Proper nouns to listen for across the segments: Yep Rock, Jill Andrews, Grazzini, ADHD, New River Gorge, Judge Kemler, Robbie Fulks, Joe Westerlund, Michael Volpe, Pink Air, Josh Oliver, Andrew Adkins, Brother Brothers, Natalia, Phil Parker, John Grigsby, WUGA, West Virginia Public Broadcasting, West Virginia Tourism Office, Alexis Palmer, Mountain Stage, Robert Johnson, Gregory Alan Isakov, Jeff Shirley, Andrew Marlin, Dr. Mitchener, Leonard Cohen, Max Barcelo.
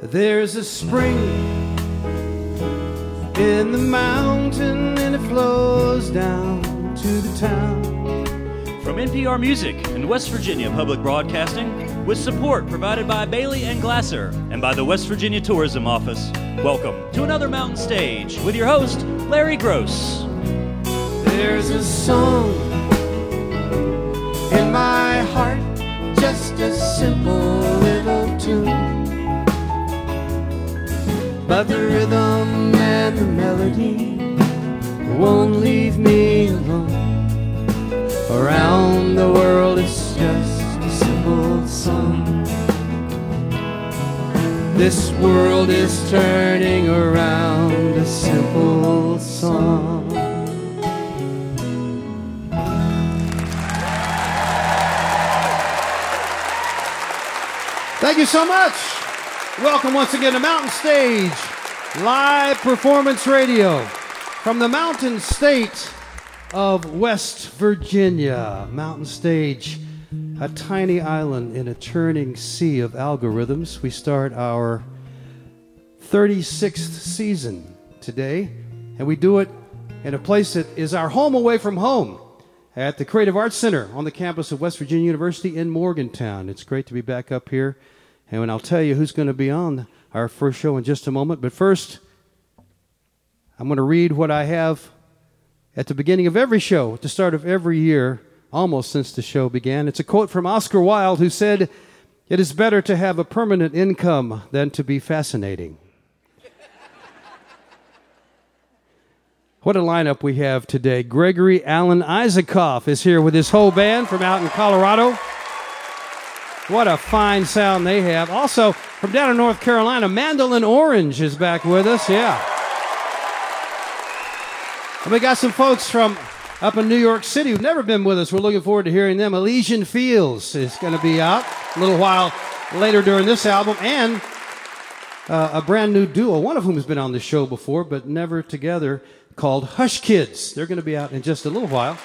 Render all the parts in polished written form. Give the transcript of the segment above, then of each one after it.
There's a spring in the mountain and it flows down to the town. From NPR Music and West Virginia Public Broadcasting, with support provided by Bailey and Glasser and by the West Virginia Tourism Office, welcome to another Mountain Stage with your host, Larry Gross. There's a song in my heart, just a simple little tune. But the rhythm and the melody won't leave me alone. Around the world it's just a simple song. This world is turning around, a simple song. Thank you so much. Welcome once again to Mountain Stage, live performance radio from the mountain state of West Virginia. Mountain Stage, a tiny island in a churning sea of algorithms. We start our 36th season today, and we do it in a place that is our home away from home at the Creative Arts Center on the campus of West Virginia University in Morgantown. It's great to be back up here. And I'll tell you who's going to be on our first show in just a moment. But first, I'm going to read what I have at the beginning of every show, at the start of every year, almost since the show began. It's a quote from Oscar Wilde, who said, "It is better to have a permanent income than to be fascinating." What a lineup we have today. Gregory Alan Isakov is here with his whole band from out in Colorado. What a fine sound they have. Also, from down in North Carolina, Mandolin Orange is back with us, yeah. And we got some folks from up in New York City who've never been with us. We're looking forward to hearing them. Elysian Fields is going to be out a little while later during this album. And a brand new duo, one of whom has been on the show before, but never together, called Hush Kids. They're going to be out in just a little while.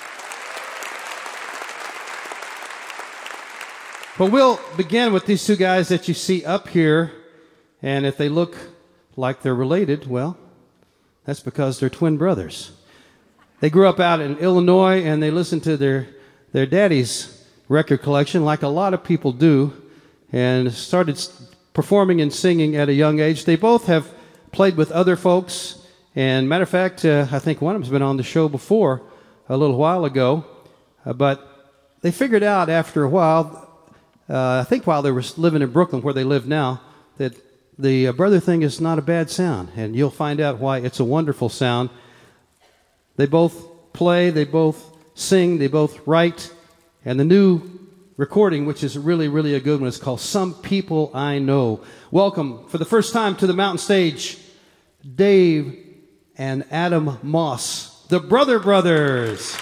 But we'll begin with these two guys that you see up here, and if they look like they're related, well, that's because they're twin brothers. They grew up out in Illinois, and they listened to their daddy's record collection, like a lot of people do, and started performing and singing at a young age. They both have played with other folks, and matter of fact, I think one of them's been on the show before a little while ago, but they figured out after a while, I think while they were living in Brooklyn, where they live now, that the brother thing is not a bad sound, and you'll find out why it's a wonderful sound. They both play, they both sing, they both write, and the new recording, which is really, really a good one, is called Some People I Know. Welcome, for the first time to the Mountain Stage, Dave and Adam Moss, the Brother Brothers.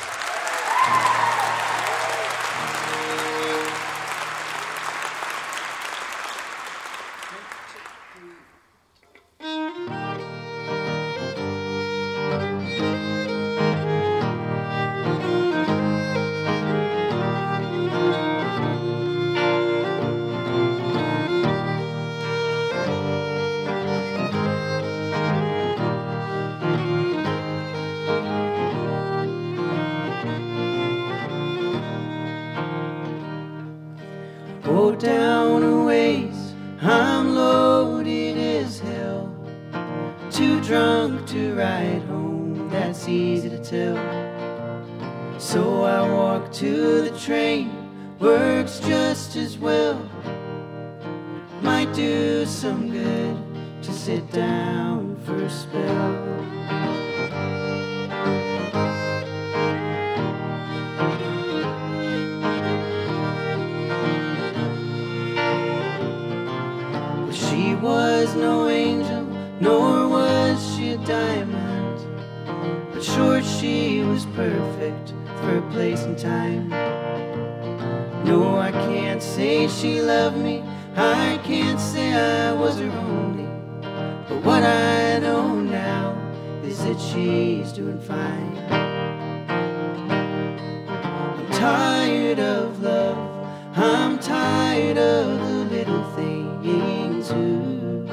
I'm tired of the little things who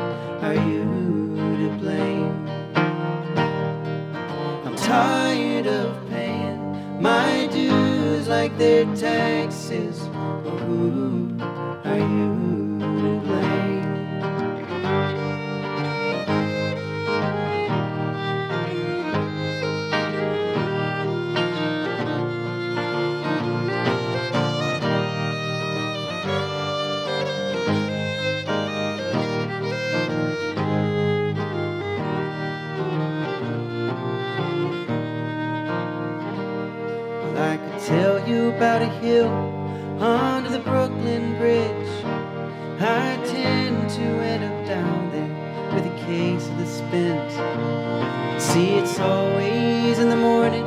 about a hill under the Brooklyn Bridge. I tend to end up down there with a case of the spins. See, it's always in the morning,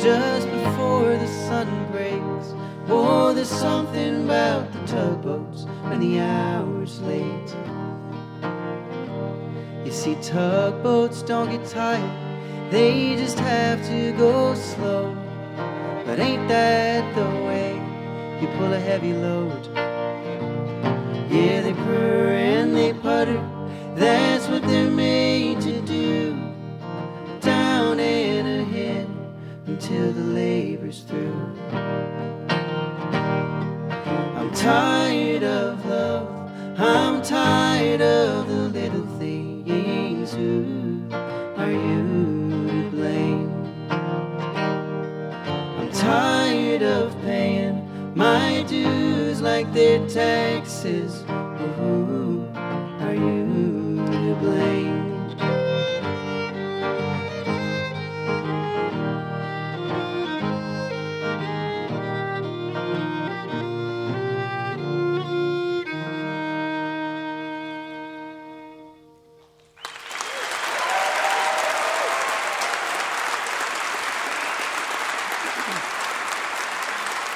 just before the sun breaks. Oh, there's something about the tugboats when the hour's late. You see, tugboats don't get tired, they just have to go slow. But ain't that the way you pull a heavy load? Yeah, they purr and they putter, that's what they're made to do. Down and ahead until the labor's through. I'm tired of love, I'm tired of the little things. Who are you to blame? I'm tired of paying my dues like they're taxes. Who are you to blame?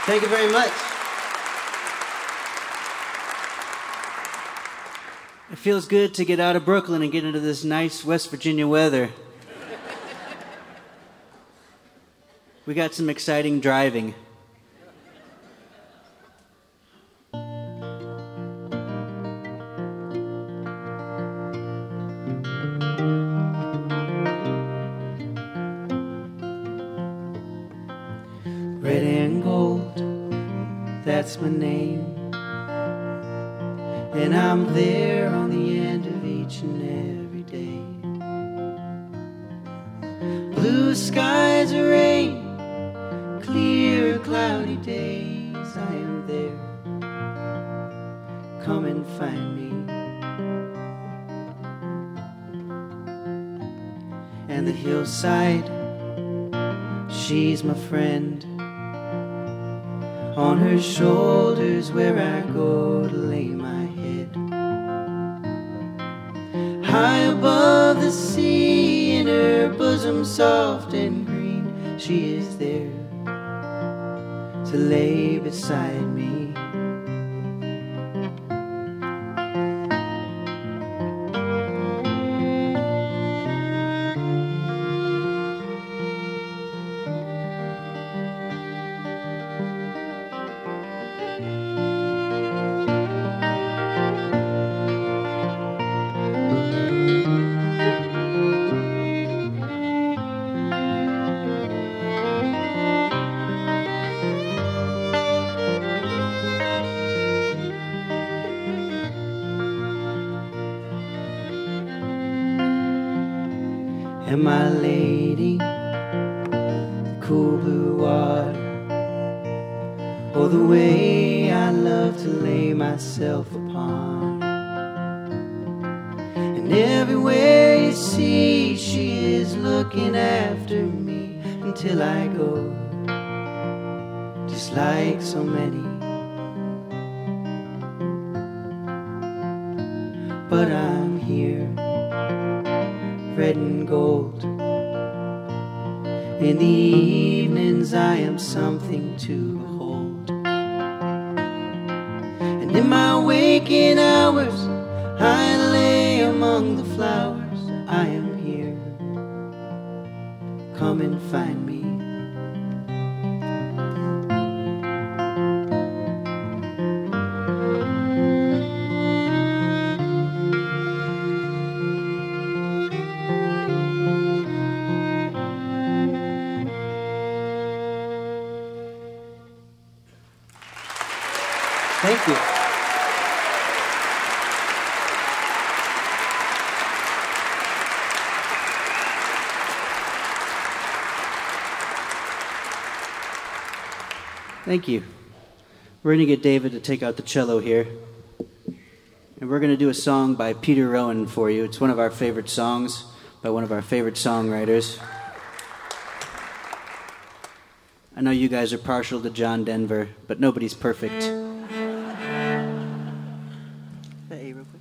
Thank you very much. It feels good to get out of Brooklyn and get into this nice West Virginia weather. We got some exciting driving. That's my name, and I'm there on the end of each and every day. Blue skies or rain, clear or cloudy days, I am there. Come and find me. And the hillside, she's my friend. On her shoulders where I go to lay my head. High above the sea, in her bosom soft and green, she is there to lay beside me. Thank you. We're going to get David to take out the cello here. And we're going to do a song by Peter Rowan for you. It's one of our favorite songs by one of our favorite songwriters. I know you guys are partial to John Denver, but nobody's perfect. Hey, real quick.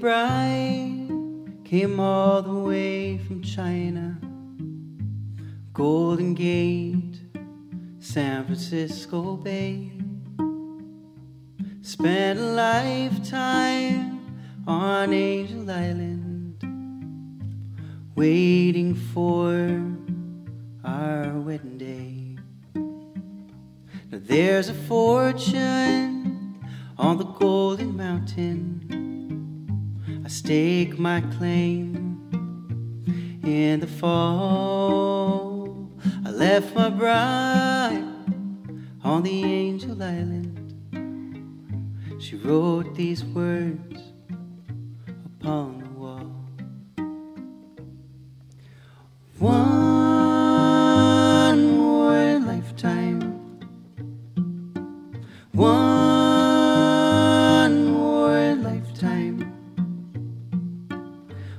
Bride came all the way from China, Golden Gate, San Francisco Bay. Spent a lifetime on Angel Island, waiting for our wedding day. Now there's a fortune on the Golden Mountain. I stake my claim in the fall. I left my bride on the Angel Island. She wrote these words upon the wall. One more lifetime, one more lifetime,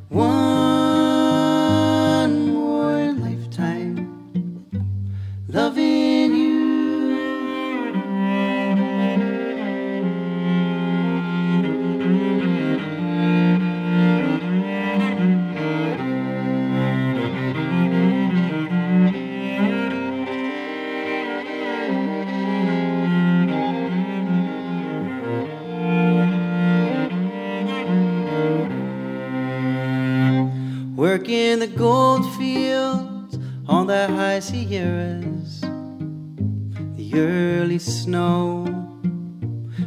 one more lifetime loving you. Work in the gold fields on the high Sierras. The early snow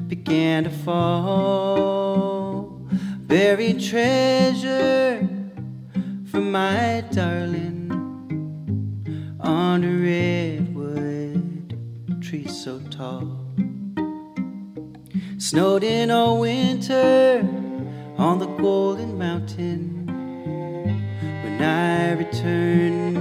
began to fall. Buried treasure for my darling under redwood trees so tall. Snowed in all winter on the Golden Mountain. When I returned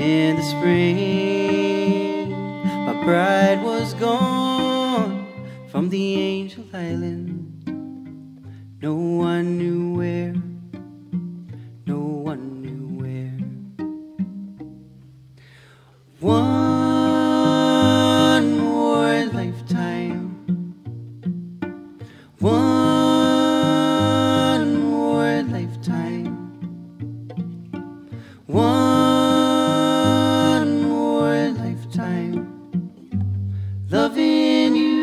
in the spring, my bride was gone from the Angel Island. No one knew where, no one knew where. One more lifetime, one more lifetime, one more lifetime loving you.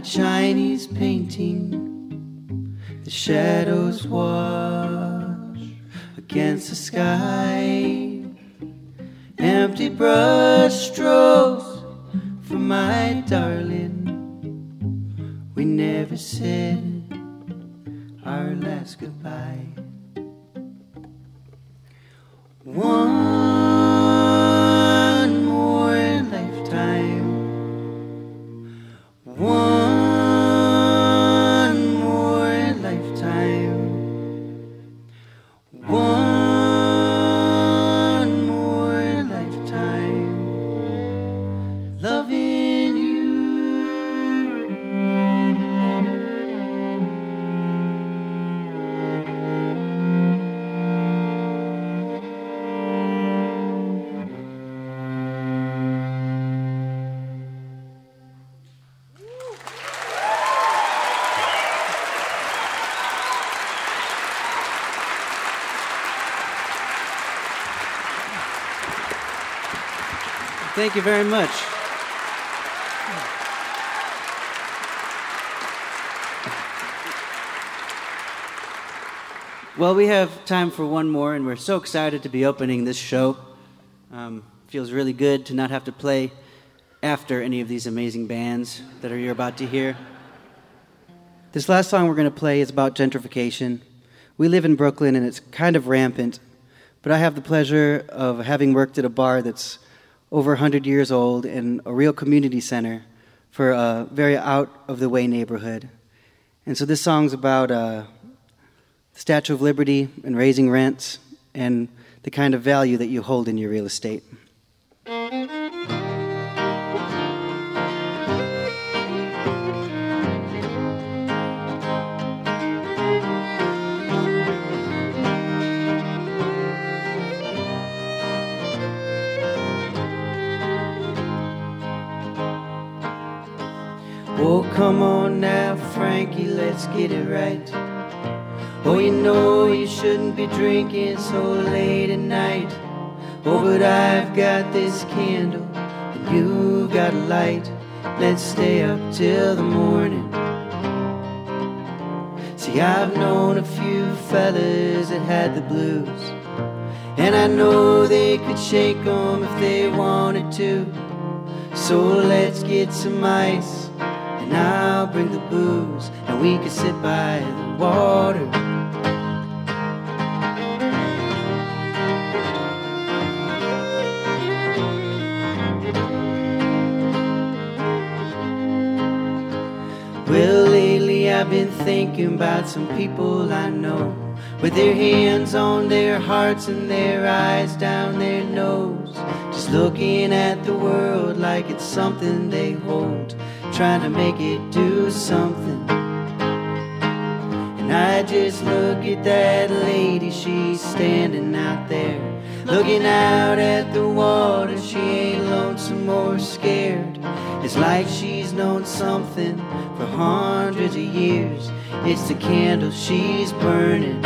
Chinese painting, the shadows wash against the sky. Empty brush strokes for my darling. We never said our last goodbye. One more lifetime, one one more lifetime, love. Thank you very much. Well, we have time for one more, and we're so excited to be opening this show. Feels really good to not have to play after any of these amazing bands that you're about to hear. This last song we're going to play is about gentrification. We live in Brooklyn, and it's kind of rampant, but I have the pleasure of having worked at a bar that's over 100 years old and a real community center for a very out-of-the-way neighborhood. And so this song's about the Statue of Liberty and raising rents and the kind of value that you hold in your real estate. Oh, come on now, Frankie, let's get it right. Oh, you know you shouldn't be drinking so late at night. Oh, but I've got this candle and you've got a light. Let's stay up till the morning. See, I've known a few fellas that had the blues, and I know they could shake 'em if they wanted to. So let's get some ice, and I'll bring the booze, and we can sit by the water. Well, lately I've been thinking about some people I know, with their hands on their hearts and their eyes down their nose, just looking at the world like it's something they hold, trying to make it do something. And I just look at that lady, she's standing out there, looking out at the water. She ain't lonesome or scared. It's like she's known something for hundreds of years. It's the candle she's burning.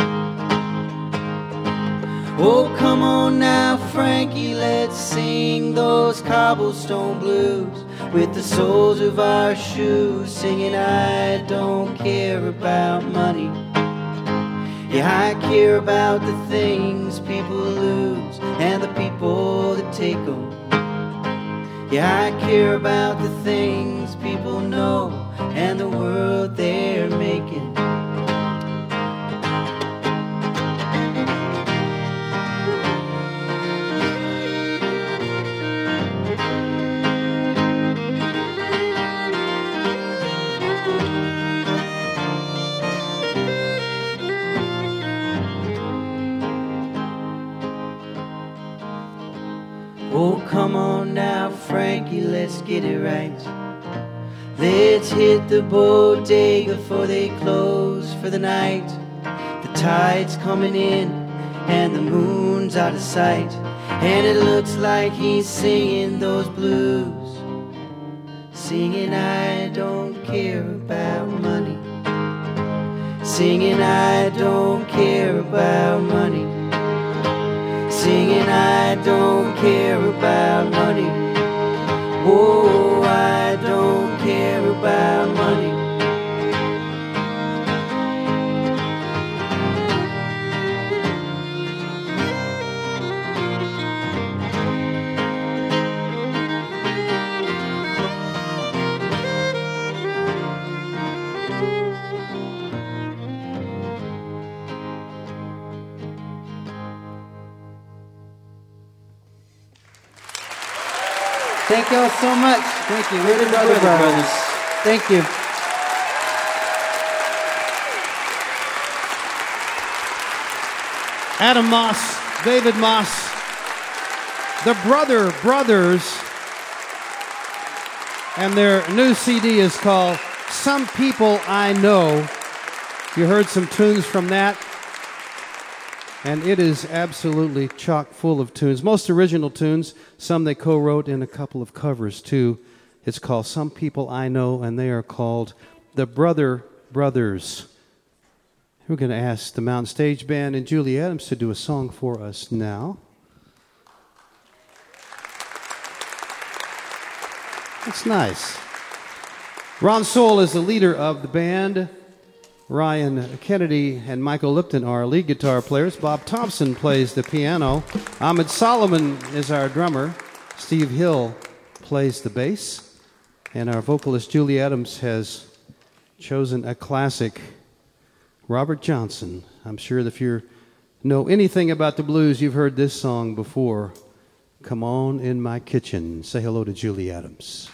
Oh, come on now, Frankie, let's sing those cobblestone blues, with the soles of our shoes, singing I don't care about money. Yeah, I care about the things people lose and the people that take 'em. Yeah, I care about the things people know and the world they're making. Come on now, Frankie, let's get it right. Let's hit the bodega before they close for the night. The tide's coming in and the moon's out of sight, and it looks like he's singing those blues, singing I don't care about money, singing I don't care about money, singing I don't care about money. Oh, I don't care about money. Thank y'all so much. Thank you. We're the Brother Brothers. Thank you. Adam Moss, David Moss, the Brother Brothers, and their new CD is called Some People I Know. You heard some tunes from that, and it is absolutely chock full of tunes, most original tunes, some they co-wrote, and a couple of covers too. It's called Some People I Know, and they are called the Brother Brothers. We're going to ask the Mountain Stage Band and Julie Adams to do a song for us now. That's nice. Ron Soule is the leader of the band. Ryan Kennedy and Michael Lipton are our lead guitar players. Bob Thompson plays the piano. Ahmed Solomon is our drummer. Steve Hill plays the bass. And our vocalist Julie Adams has chosen a classic, Robert Johnson. I'm sure that if you know anything about the blues, you've heard this song before. Come on in my kitchen. Say hello to Julie Adams.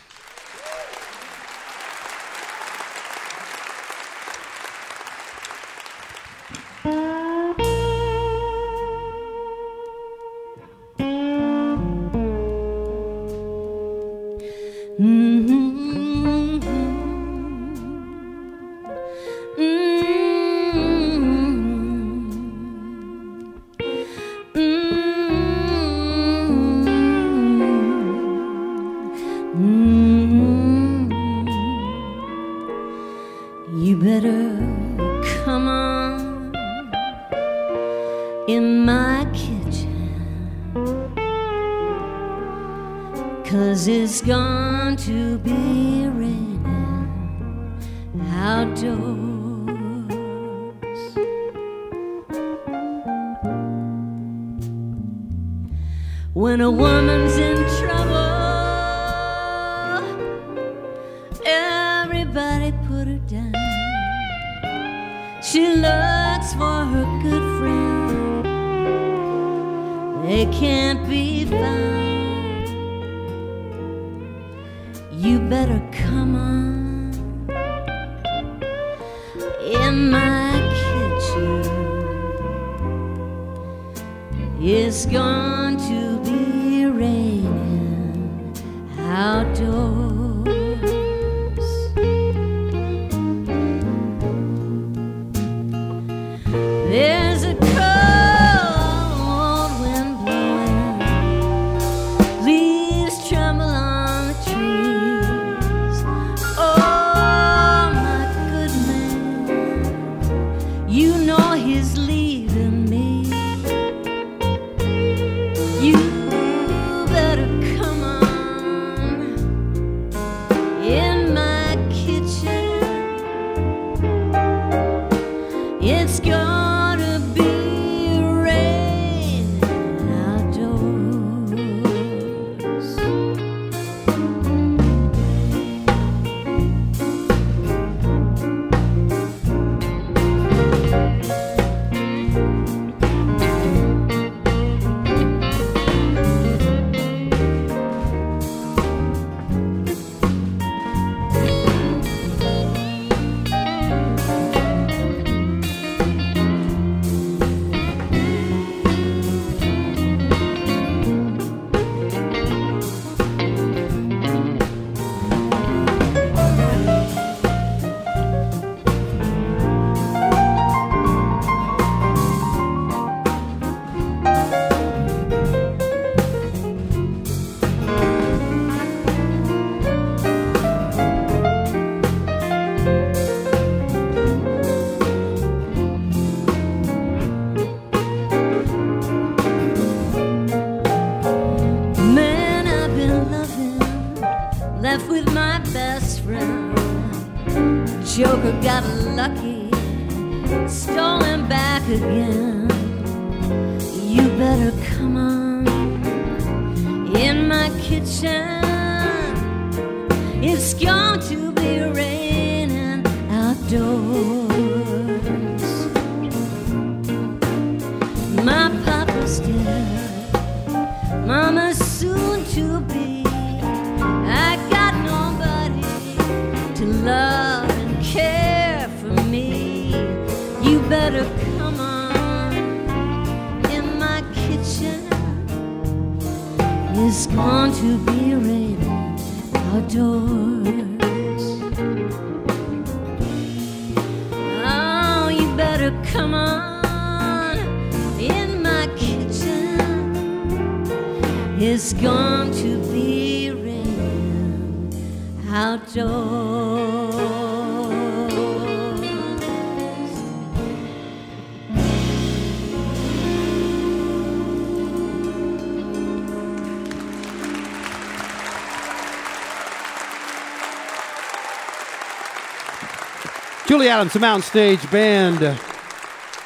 Julie Adams, the Mountain Stage Band.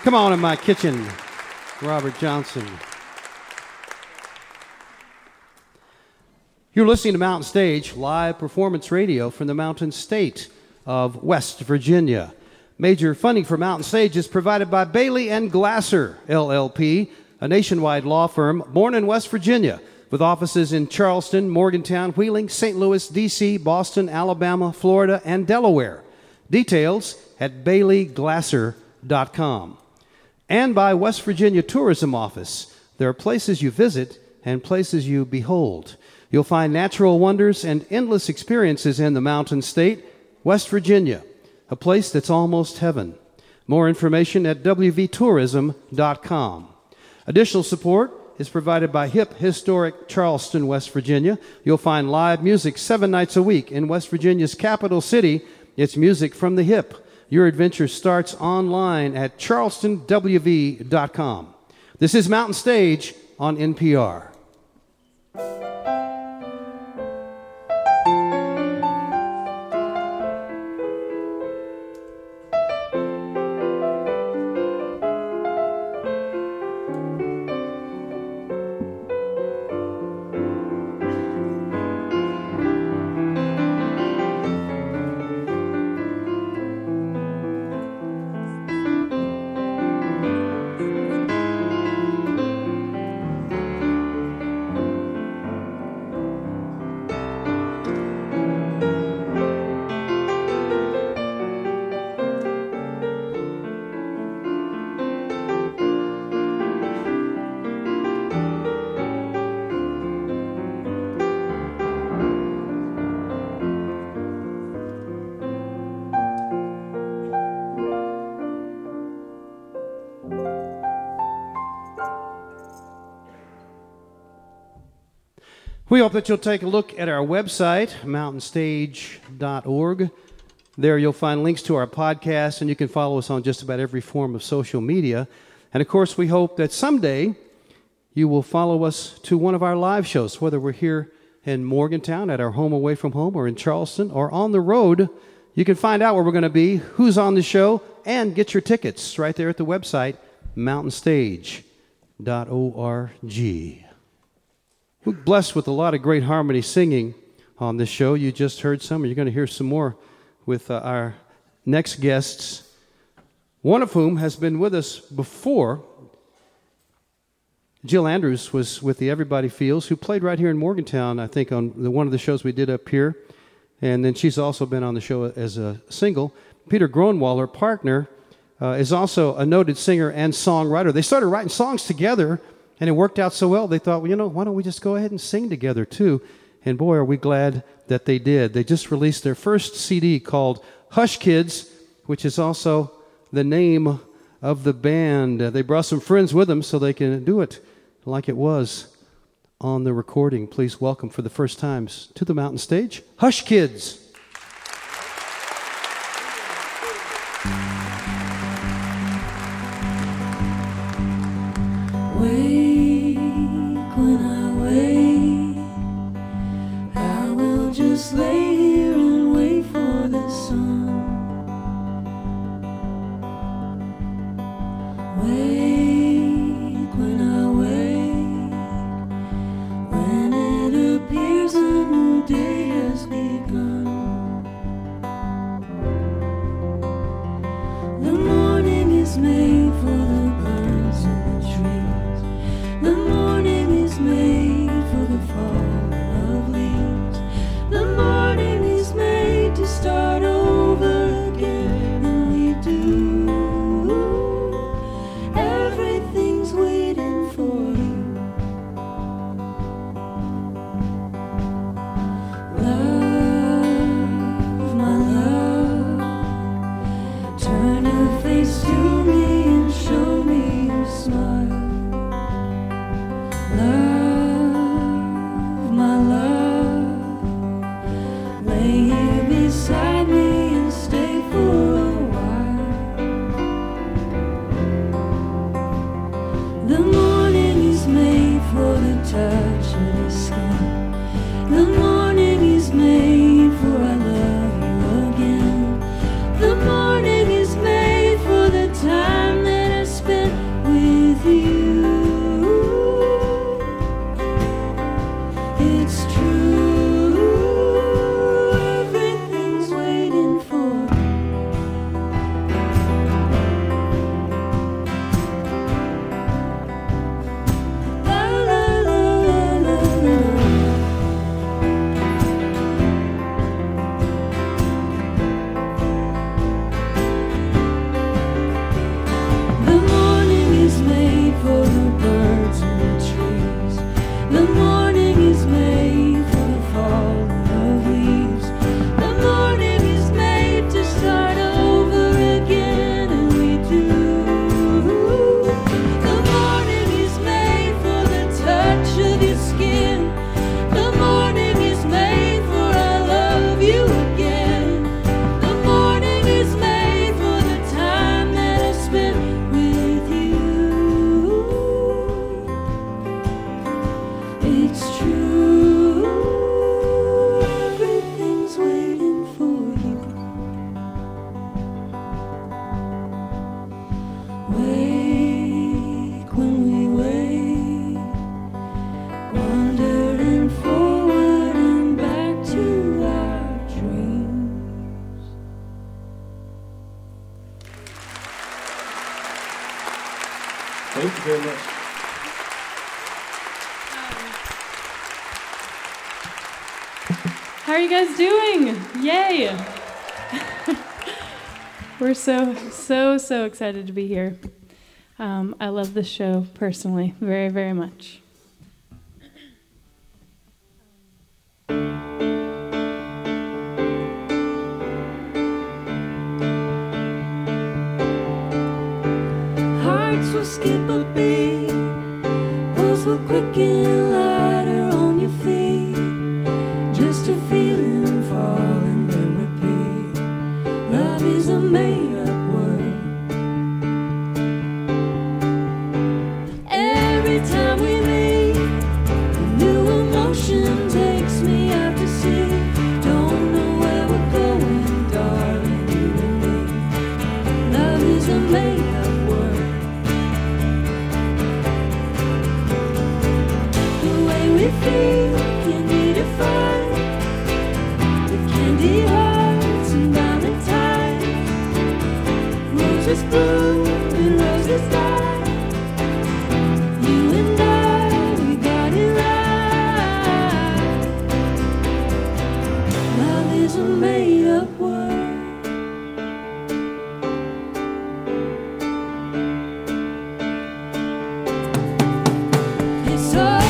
Come On In My Kitchen, Robert Johnson. You're listening to Mountain Stage, live performance radio from the Mountain State of West Virginia. Major funding for Mountain Stage is provided by Bailey and Glasser, LLP, a nationwide law firm born in West Virginia, with offices in Charleston, Morgantown, Wheeling, St. Louis, D.C., Boston, Alabama, Florida, and Delaware. Details at baileyglasser.com. And by West Virginia Tourism Office. There are places you visit and places you behold. You'll find natural wonders and endless experiences in the Mountain State, West Virginia, a place that's almost heaven. More information at wvtourism.com. Additional support is provided by HIP Historic Charleston, West Virginia. You'll find live music 7 nights a week in West Virginia's capital city. It's music from the hip. Your adventure starts online at charlestonwv.com. This is Mountain Stage on NPR. We hope that you'll take a look at our website, mountainstage.org. There you'll find links to our podcast, and you can follow us on just about every form of social media. And, of course, we hope that someday you will follow us to one of our live shows, whether we're here in Morgantown at our home away from home or in Charleston or on the road. You can find out where we're going to be, who's on the show, and get your tickets right there at the website, mountainstage.org. We're blessed with a lot of great harmony singing on this show. You just heard some, and you're going to hear some more with our next guests, one of whom has been with us before. Jill Andrews was with the Everybody Feels, who played right here in Morgantown, I think, on one of the shows we did up here. And then she's also been on the show as a single. Peter Gronwall, her partner, is also a noted singer and songwriter. They started writing songs together, and it worked out so well, they thought, well, you know, why don't we just go ahead and sing together, too? And boy, are we glad that they did. They just released their first CD called Hush Kids, which is also the name of the band. They brought some friends with them so they can do it like it was on the recording. Please welcome for the first time to the Mountain Stage, Hush Kids. Just lay here and wait for the sun. Wake when I wake, when it appears a new day has begun. The morning is made for the birds and the trees. Thank you very much. How are you guys doing? Yay! We're so excited to be here. I love this show personally very, very much. Hearts will skip a beat, pulse will quicken lighter on your feet, just a feeling fall and then repeat. Love is a made up word. Every time we meet, a new emotion takes me out to sea. Don't know where we're going, darling, you and me. Love is a made up word. Can be defined with candy hearts and diamond ties, roses bloom and roses die. You and I, we got it right. Love is a made-up word. It's all.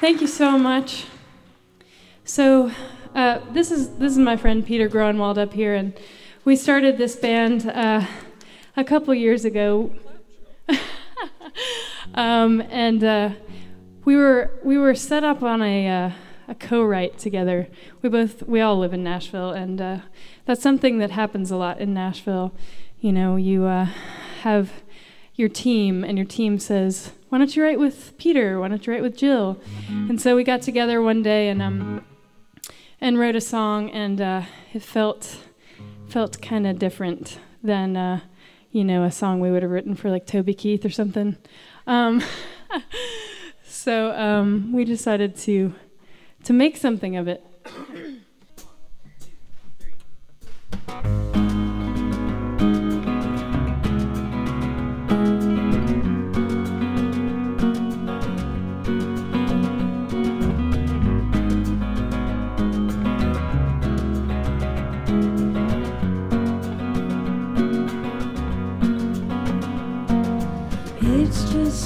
Thank you so much. So this is my friend Peter Gronwall up here, and we started this band a couple years ago, and we were set up on a co-write together. We all live in Nashville, and that's something that happens a lot in Nashville. You know, you have your team, and your team says, why don't you write with Peter? Why don't you write with Jill? And so we got together one day and wrote a song, and it felt kind of different than a song we would have written for like Toby Keith or something. So we decided to make something of it. One, two, three.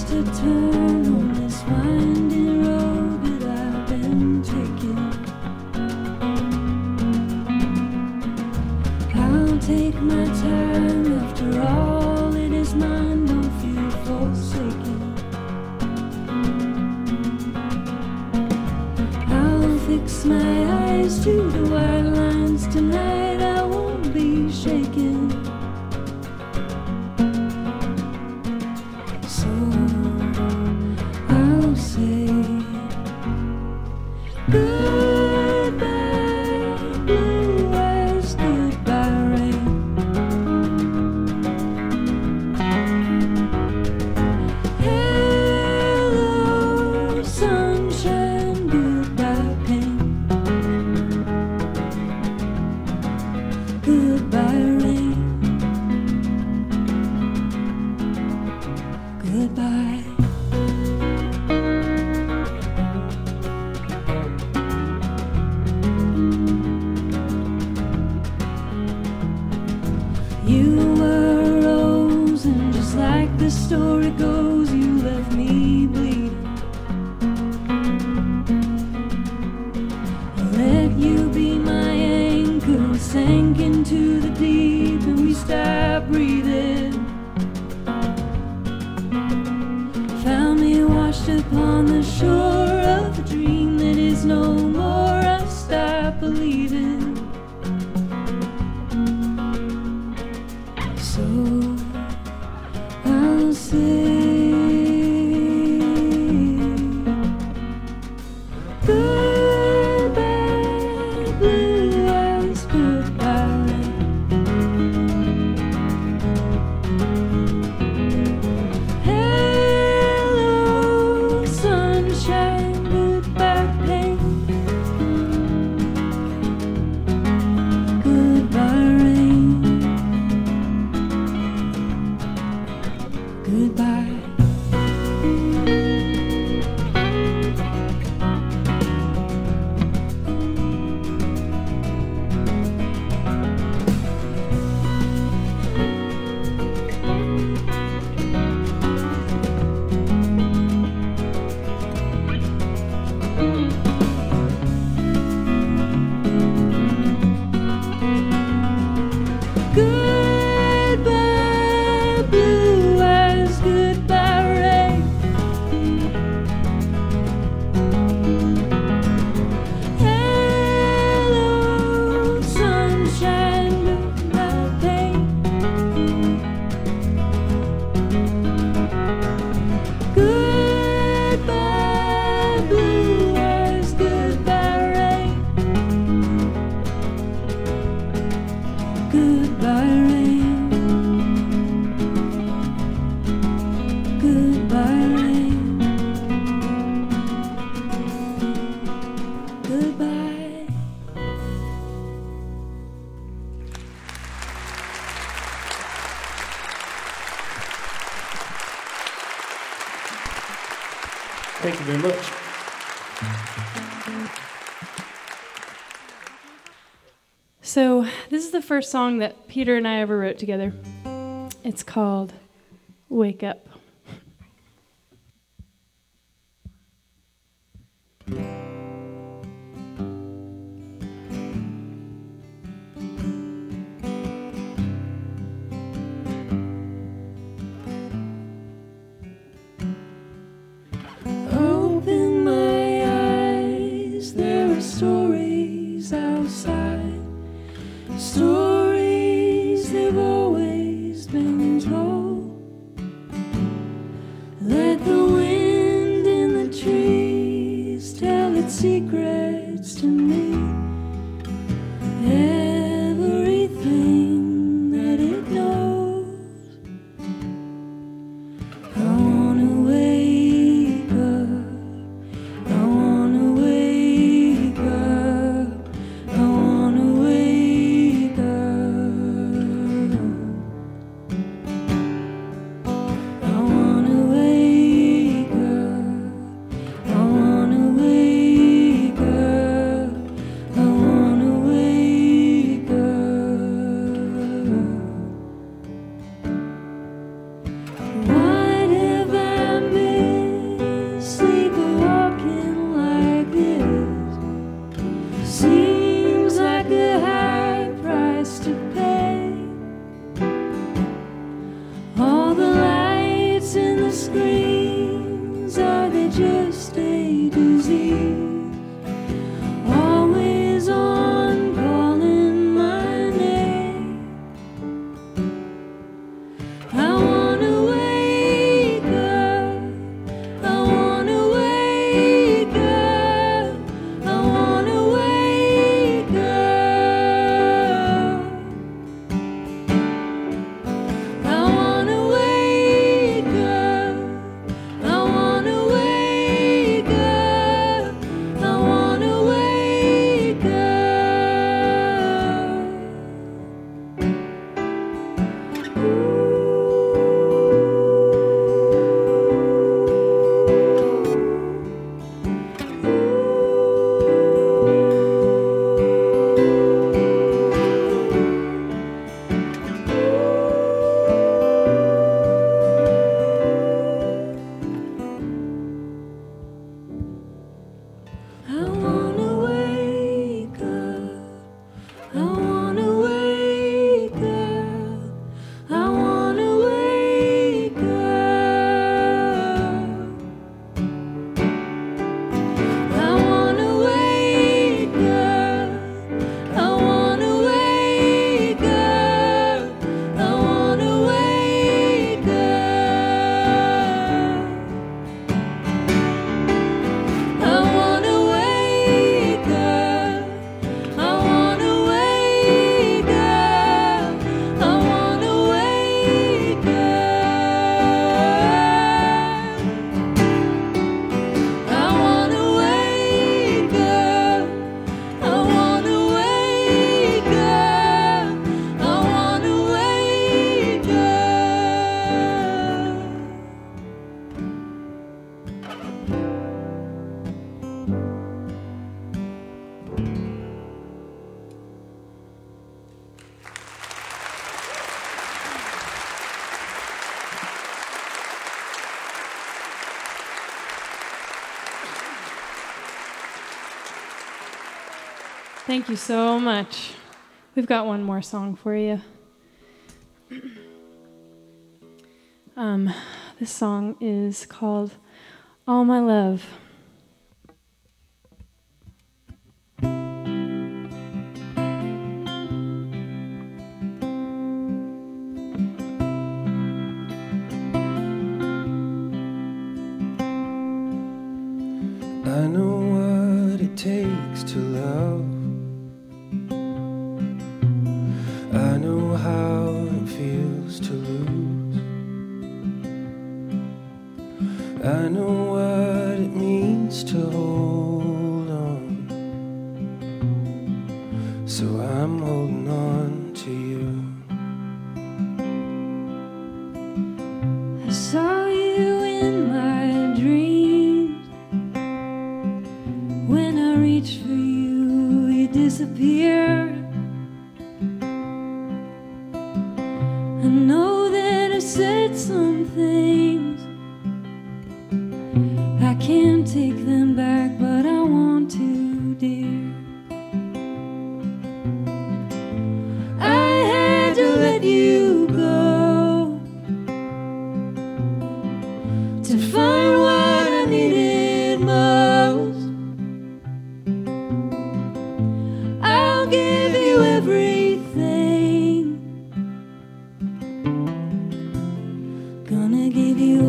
To turn on this winding road that I've been taking. close my eyes to the wire lines tonight, I won't be shaken. So I'll say goodbye, blue eyes, goodbye, rain. Hello, sunshine, goodbye, pain. Goodbye, rain. Goodbye. You were a rose, and just like the story goes, you left me bleeding. I let you be my anchor. We sank into the deep, and we stopped breathing. Found me washed upon the shore of a dream that is no more. I stopped believing. Thank you very much. So this is the first song that Peter and I ever wrote together. It's called Wake Up. Thank you so much. We've got one more song for you. This song is called All My Love. I know what it takes to love. I know how it feels to lose. I know what it means to hold on. So I'm holding on to you. I saw you in my dreams. When I reached for you, you disappeared. Said some things I can't take them back, but I want to, dear. I had to let you go to find what I needed most. I'll give you everything. Give you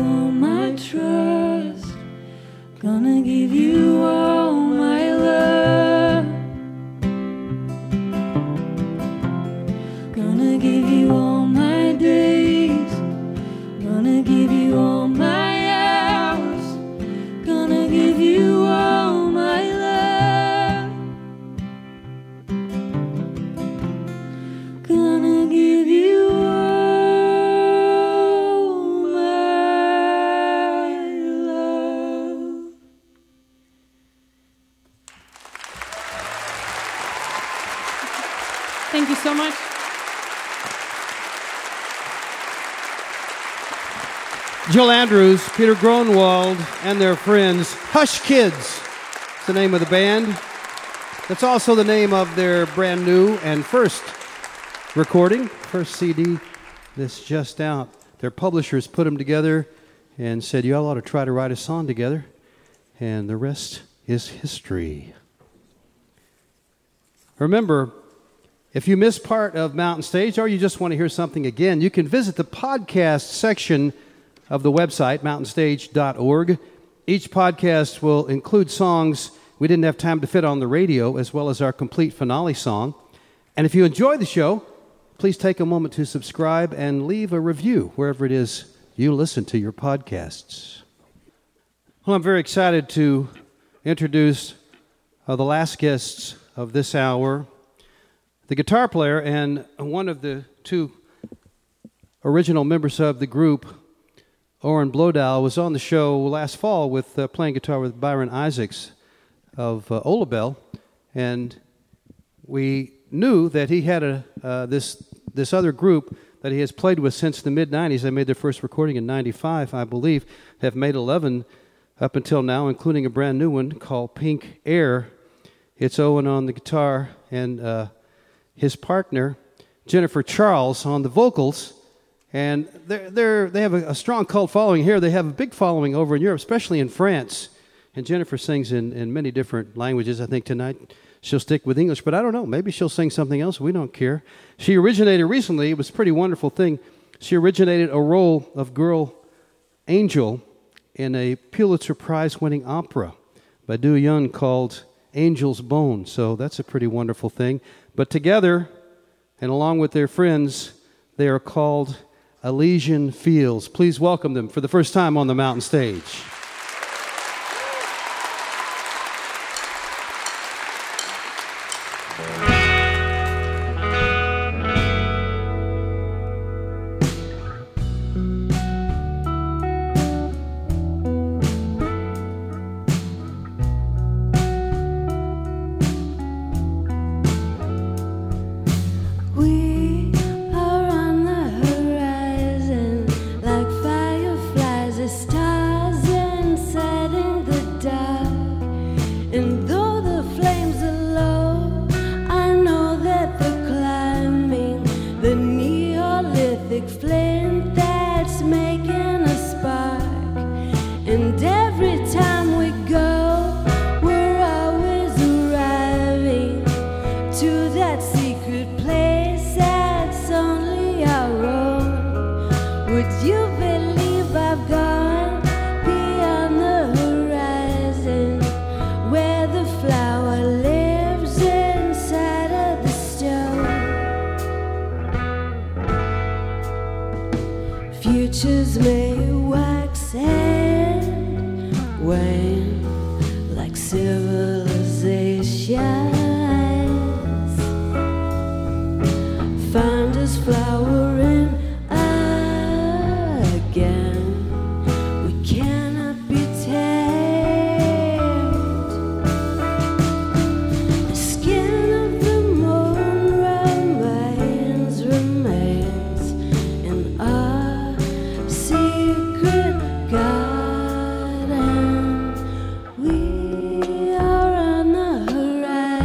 all my hours, gonna give you all my love. Gonna give you all my love. Thank you so much. Jill Andrews, Peter Gronwall, and their friends, Hush Kids is the name of the band. That's also the name of their brand new and first recording, first CD that's just out. Their publishers put them together and said, y'all ought to try to write a song together, and the rest is history. Remember, if you missed part of Mountain Stage or you just want to hear something again, you can visit the podcast section of the website, mountainstage.org. Each podcast will include songs we didn't have time to fit on the radio, as well as our complete finale song. And if you enjoy the show, please take a moment to subscribe and leave a review wherever it is you listen to your podcasts. Well, I'm very excited to introduce the last guests of this hour, the guitar player and one of the two original members of the group, Oren Bloedow, was on the show last fall with playing guitar with Byron Isaacs of Olabelle, and we knew that he had this other group that he has played with since the mid-'90s. They made their first recording in '95, I believe. They have made 11 up until now, including a brand new one called Pink Air. It's Owen on the guitar and his partner, Jennifer Charles, on the vocals. And they have a strong cult following here. They have a big following over in Europe, especially in France. And Jennifer sings in many different languages. I think tonight she'll stick with English, but I don't know. Maybe she'll sing something else. We don't care. She originated recently. It was a pretty wonderful thing. She originated a role of Girl Angel in a Pulitzer Prize-winning opera by Du Young called Angel's Bone. So that's a pretty wonderful thing. But together, and along with their friends, they are called Elysian Fields. Please welcome them for the first time on the Mountain Stage. God, and we are on the horizon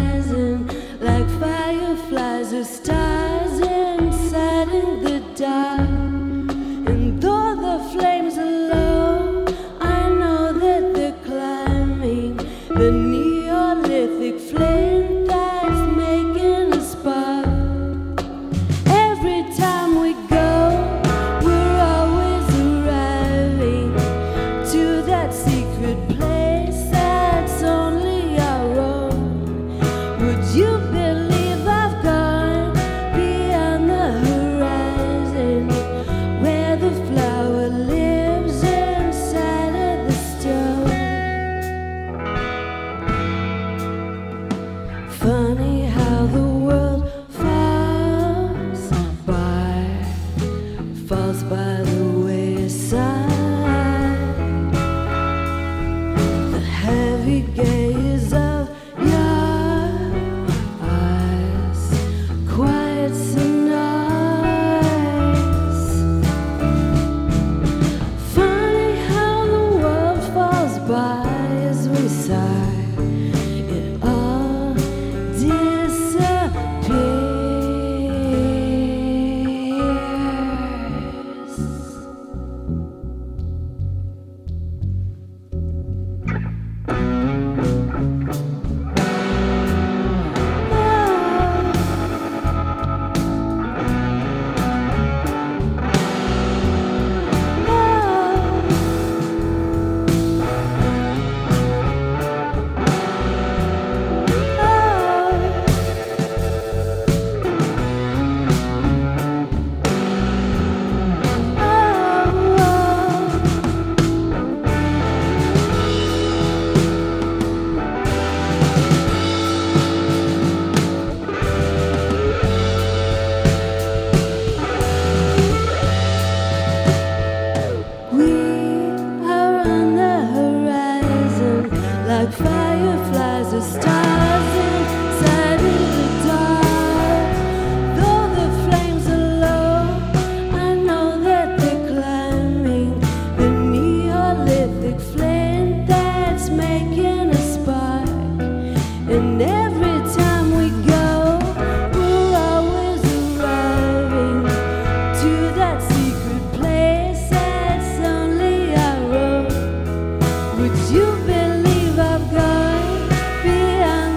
Would you believe I've got beyond?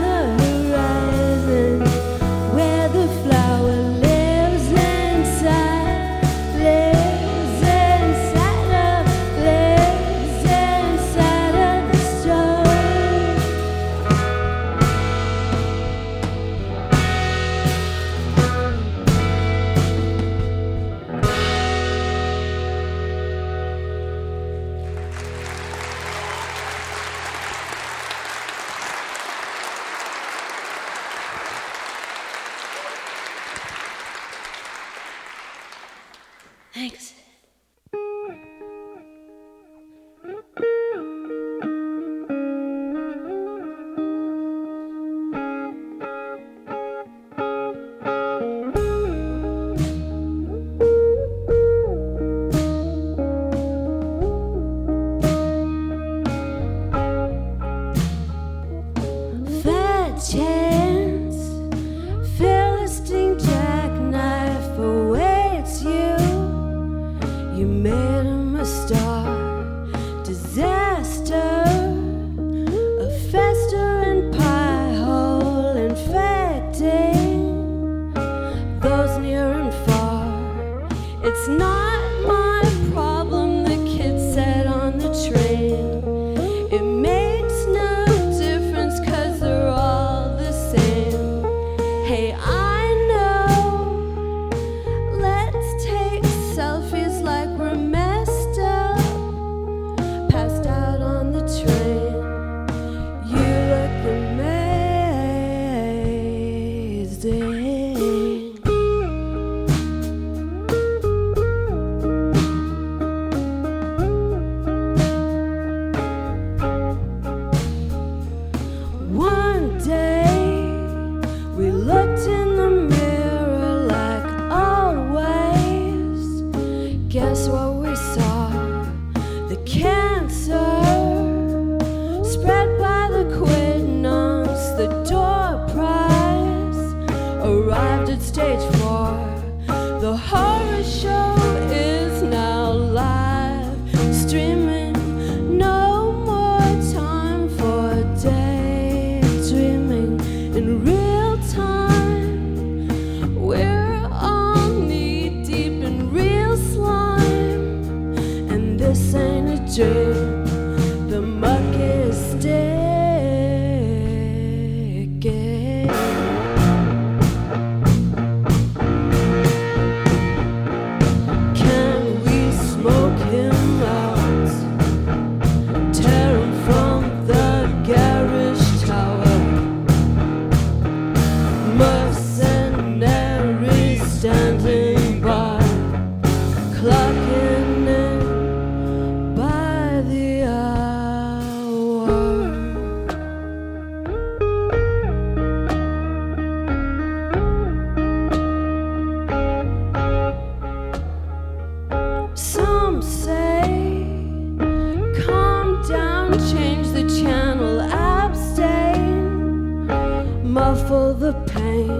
muffle the pain.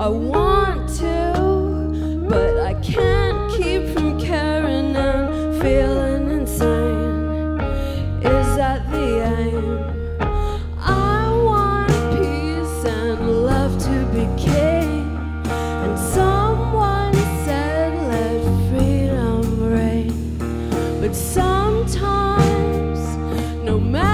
I want to, but I can't keep from caring and feeling insane. Is that the aim? I want peace and love to be king. And someone said let freedom reign. But sometimes, no matter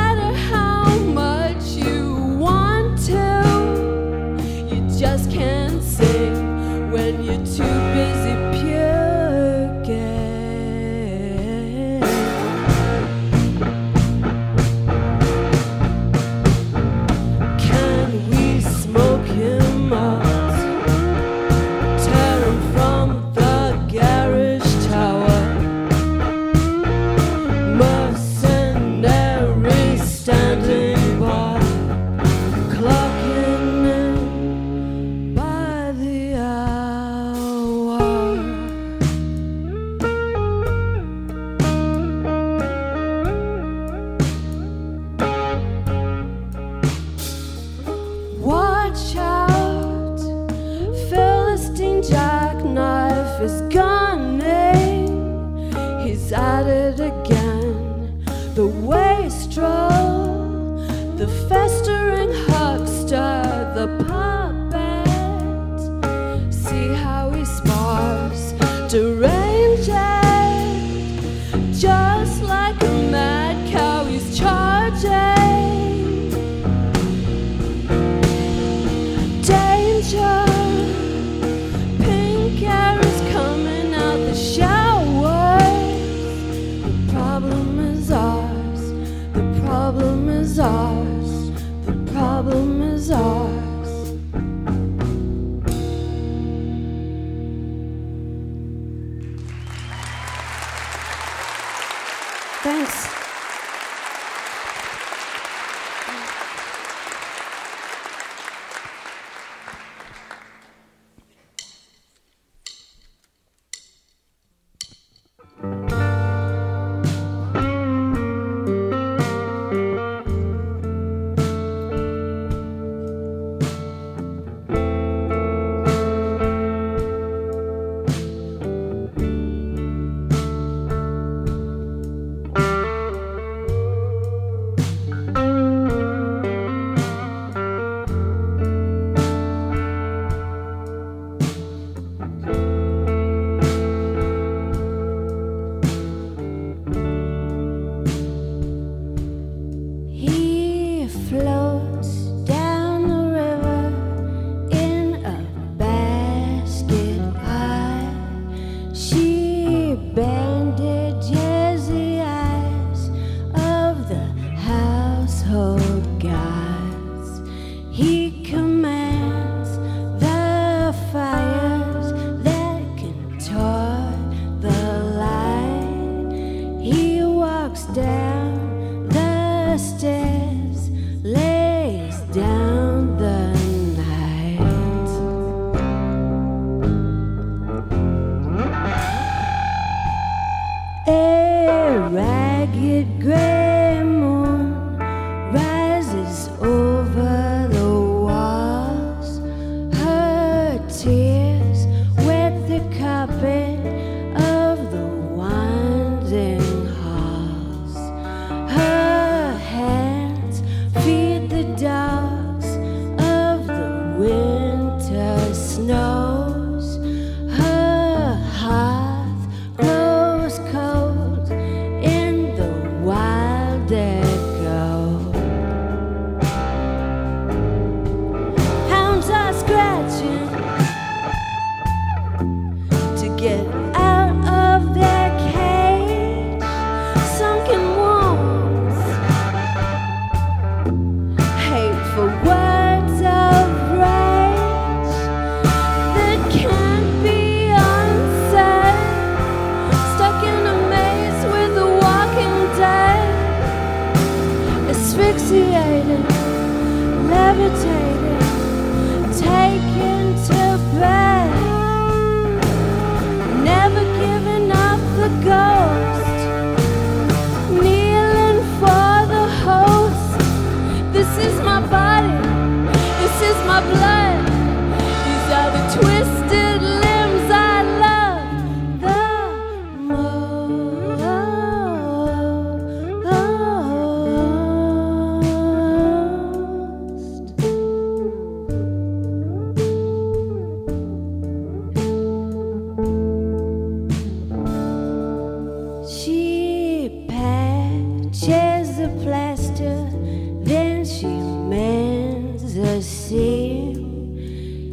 hands, she mends a seam.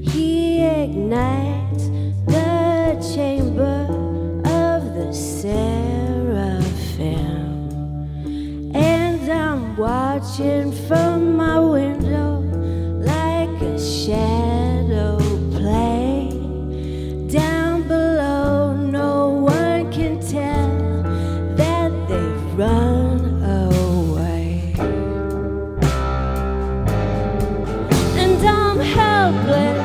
He ignites the chamber of the seraphim. And I'm watching from my window like a shadow play. Down below, no one can tell that they've run away. And I'm helpless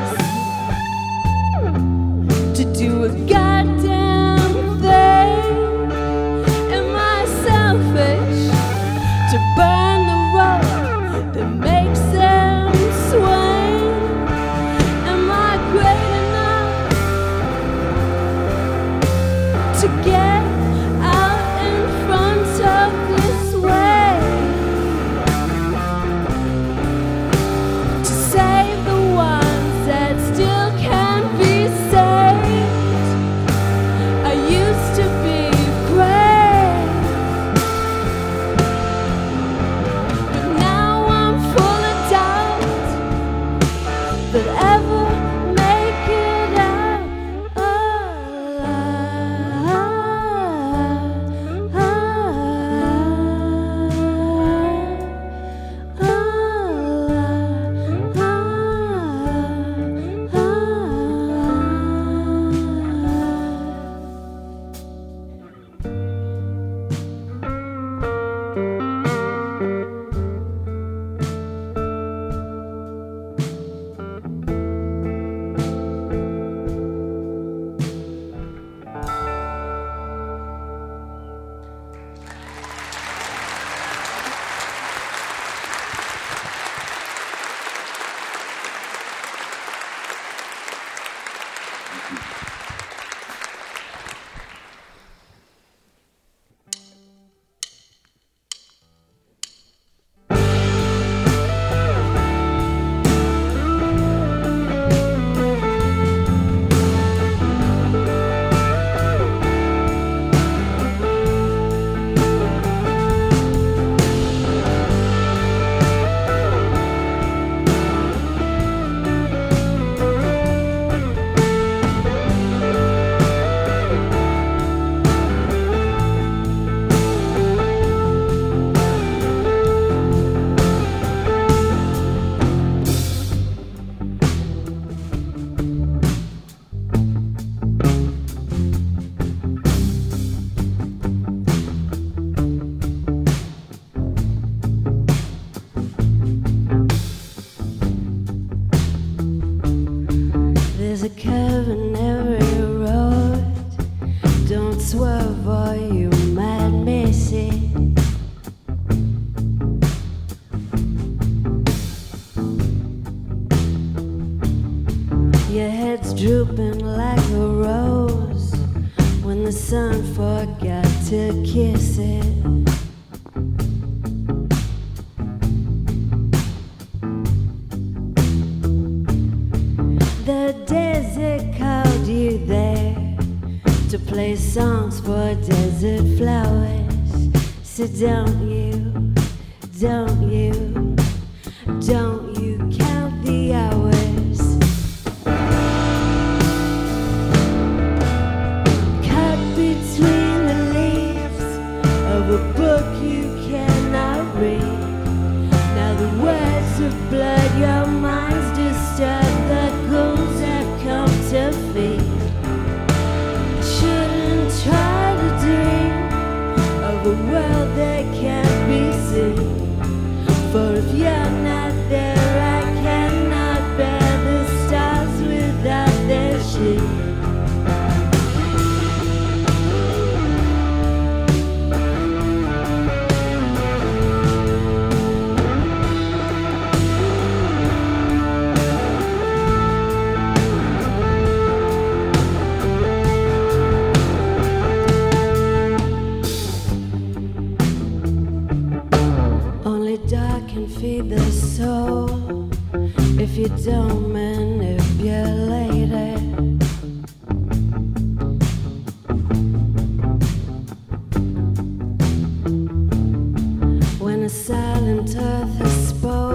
do a goddamn thing. Am I selfish to burn the rope that makes them sway? Am I great enough to get out in front of this way? To save the ones that still can be saved? When a silent earth has spoken,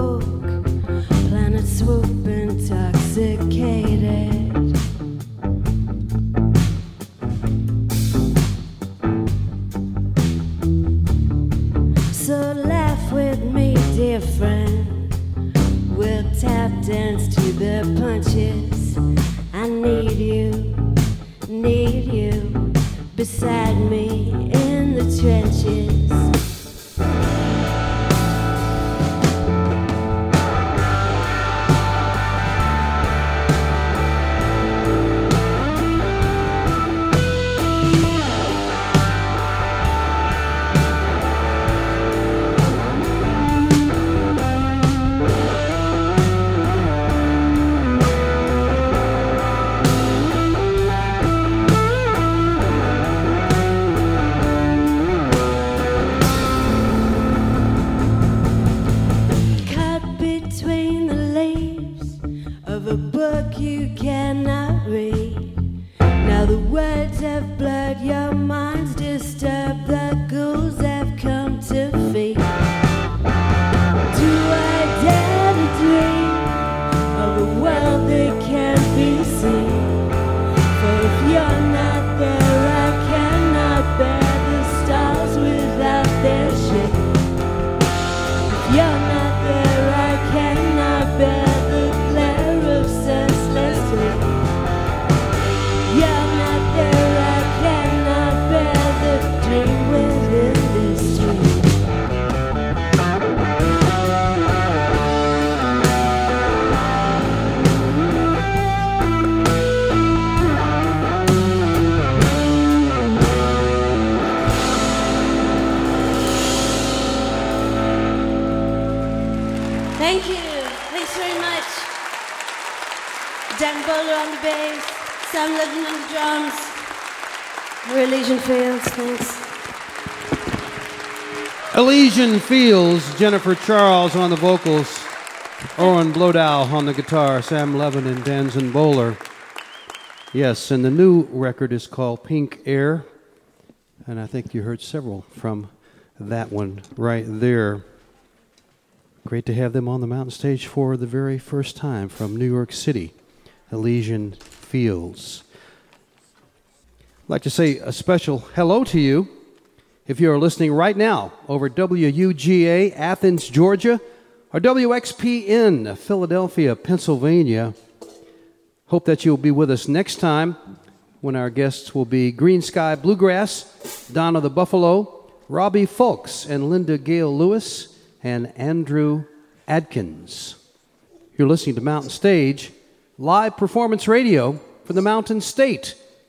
dance to the punches. I need you, need you beside me in the trenches. Elysian Fields, thanks. Elysian Fields, Jennifer Charles on the vocals, Oren Bloedow on the guitar, Sam Levin and Danzen Bowler. Yes, and the new record is called Pink Air, and I think you heard several from that one right there. Great to have them on the Mountain Stage for the very first time from New York City, Elysian Fields. I'd like to say a special hello to you if you are listening right now over WUGA, Athens, Georgia, or WXPN, Philadelphia, Pennsylvania. Hope that you'll be with us next time when our guests will be Green Sky Bluegrass, Donna the Buffalo, Robbie Fulks, and Linda Gale Lewis, and Andrew Adkins. You're listening to Mountain Stage, live performance radio from the Mountain State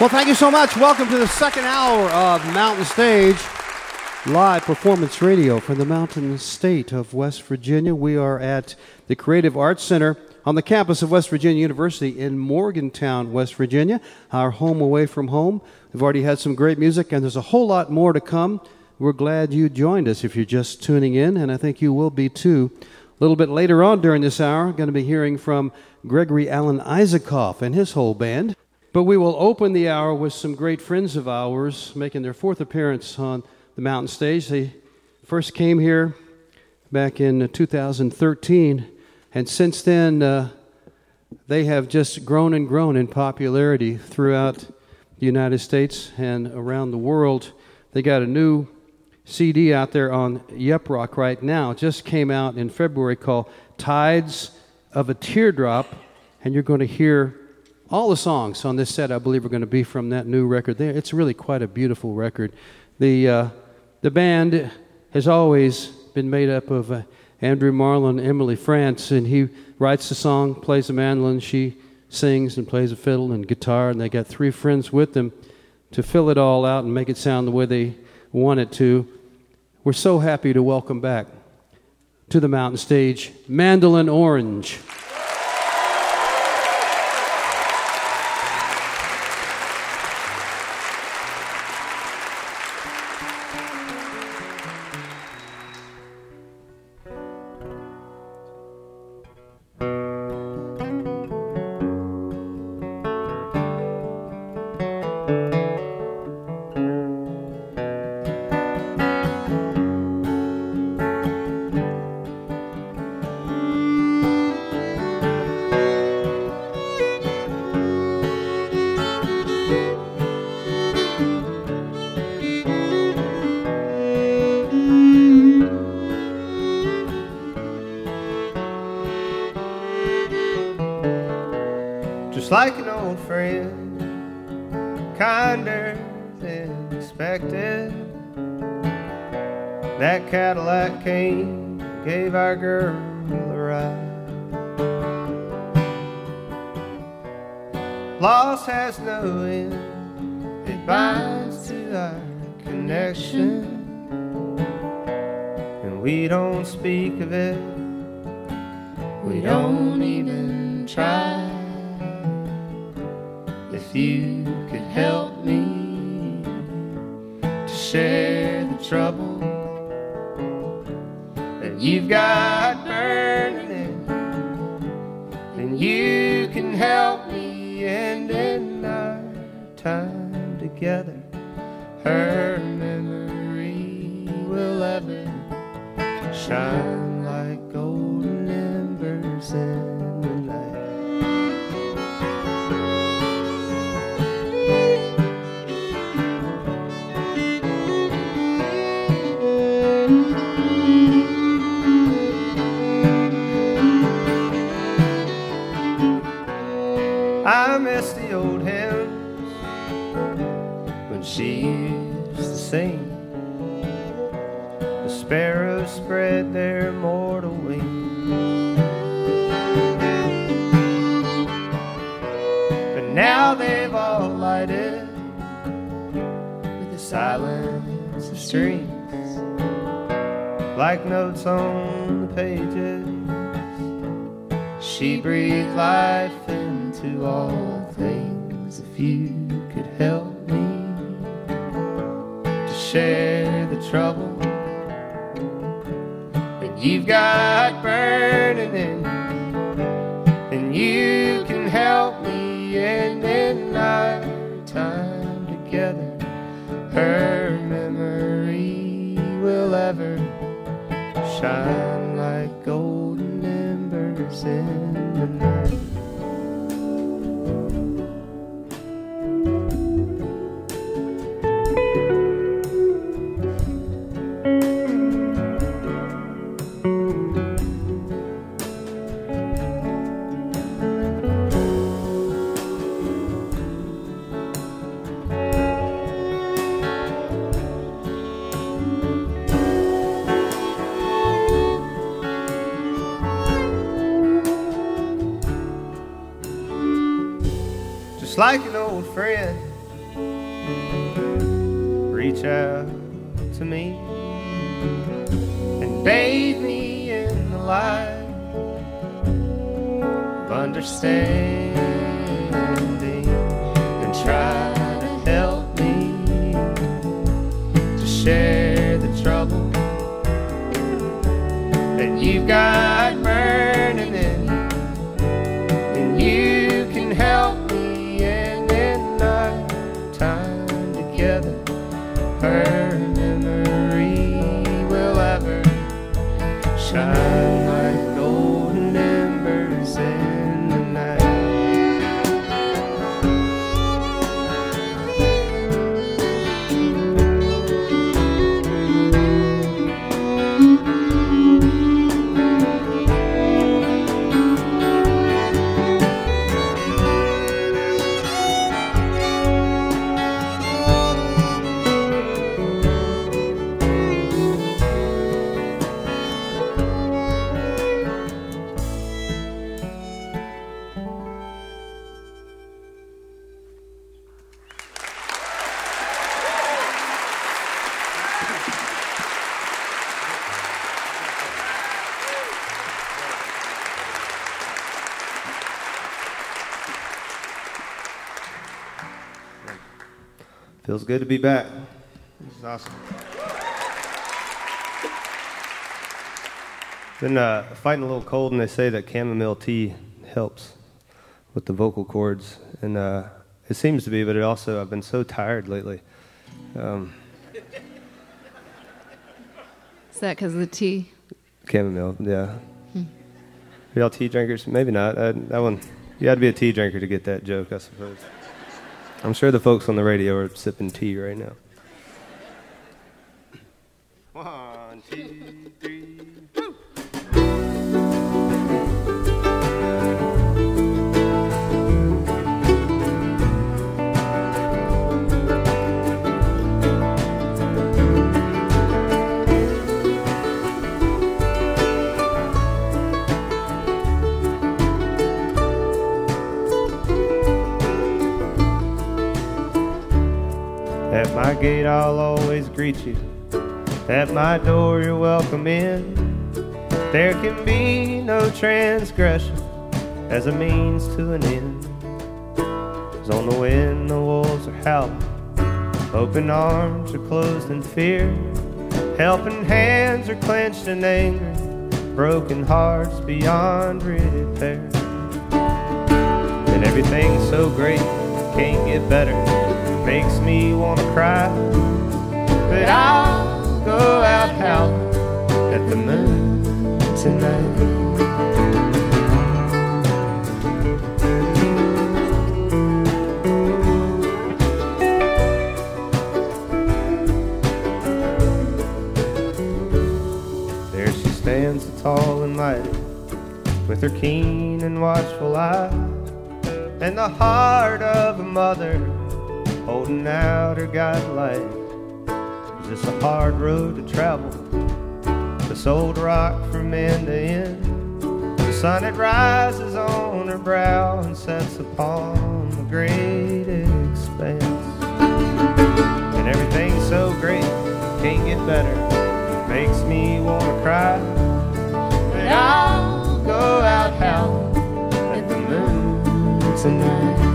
Well, thank you so much. Welcome to the second hour of Mountain Stage, live performance radio from the Mountain State of West Virginia. We are at the Creative Arts Center on the campus of West Virginia University in Morgantown, West Virginia, our home away from home. We've already had some great music, and there's a whole lot more to come. We're glad you joined us if you're just tuning in, and I think you will be too. A little bit later on during this hour, going to be hearing from Gregory Alan Isakov and his whole band. But we will open the hour with some great friends of ours making their fourth appearance on the Mountain Stage. They first came here back in 2013, and since then they have just grown and grown in popularity throughout the United States and around the world. They got a new CD out there on Yep Rock right now. It just came out in February called Tides of a Teardrop, and you're going to hear all the songs on this set, I believe, are going to be from that new record there. It's really quite a beautiful record. The band has always been made up of Andrew Marlin, Emily France, and he writes the song, plays the mandolin, she sings and plays the fiddle and guitar, and they got three friends with them to fill it all out and make it sound the way they want it to. We're so happy to welcome back to the Mountain Stage, Mandolin Orange. Like an old friend, kinder than expected. That Cadillac came, gave our girl a ride. Loss has no end, it binds to our connection, and we don't speak of it, we don't even try. If you could help me to share the trouble that you've got burning in, then you can help me and end our time together. Her memory will ever shine like golden embers in the night. I miss the old hymns when she used to sing. The sparrows spread their mortal wings, but now they've all lighted with the silence of strings, like notes on the pages. She breathed life into all things. If you could help me to share the trouble that you've got burning in, then you can help me and end our time together. Her memory will ever shine like golden embers in the night. Just like an old friend, reach out to me and bathe me in the light of understanding, and try to help me to share the trouble that you've got burning in, and you can help me. her memory will ever shine like golden embers in the night. Feels good to be back. This is awesome. Been fighting a little cold, and they say that chamomile tea helps with the vocal cords, and it seems to be, but it also, I've been so tired lately. Is that because of the tea? Chamomile, yeah. Are y'all tea drinkers? Maybe not. That one, you had to be a tea drinker to get that joke, I suppose. I'm sure the folks on the radio are sipping tea right now. 1, 2, 3, woo! At my gate I'll always greet you, at my door you're welcome in. There can be no transgression as a means to an end. 'Cause on the wind the wolves are howling, open arms are closed in fear. Helping hands are clenched in anger, broken hearts beyond repair. And everything's so great, can't get better. Makes me wanna cry, but I'll go out howling at the moon tonight. There she stands, tall and mighty, with her keen and watchful eye, and the heart of a mother holding out her guidelight. It's a hard road to travel, this old rock from end to end. The sun it rises on her brow and sets upon the great expanse. And everything's so great, can't get better. It makes me wanna cry, but I'll go out howling at the moon tonight.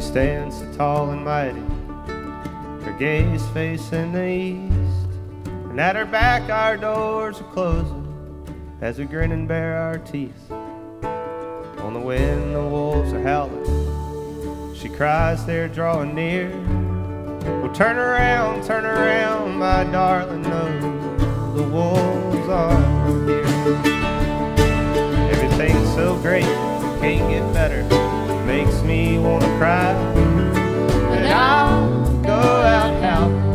Stands so tall and mighty, her gaze facing the east, and at her back our doors are closing as we grin and bare our teeth. On the wind the wolves are howling, she cries they're drawing near. Well, turn around, my darling, no, the wolves are here. Everything's so great, can't get better. Makes me wanna cry, but I'll go out howling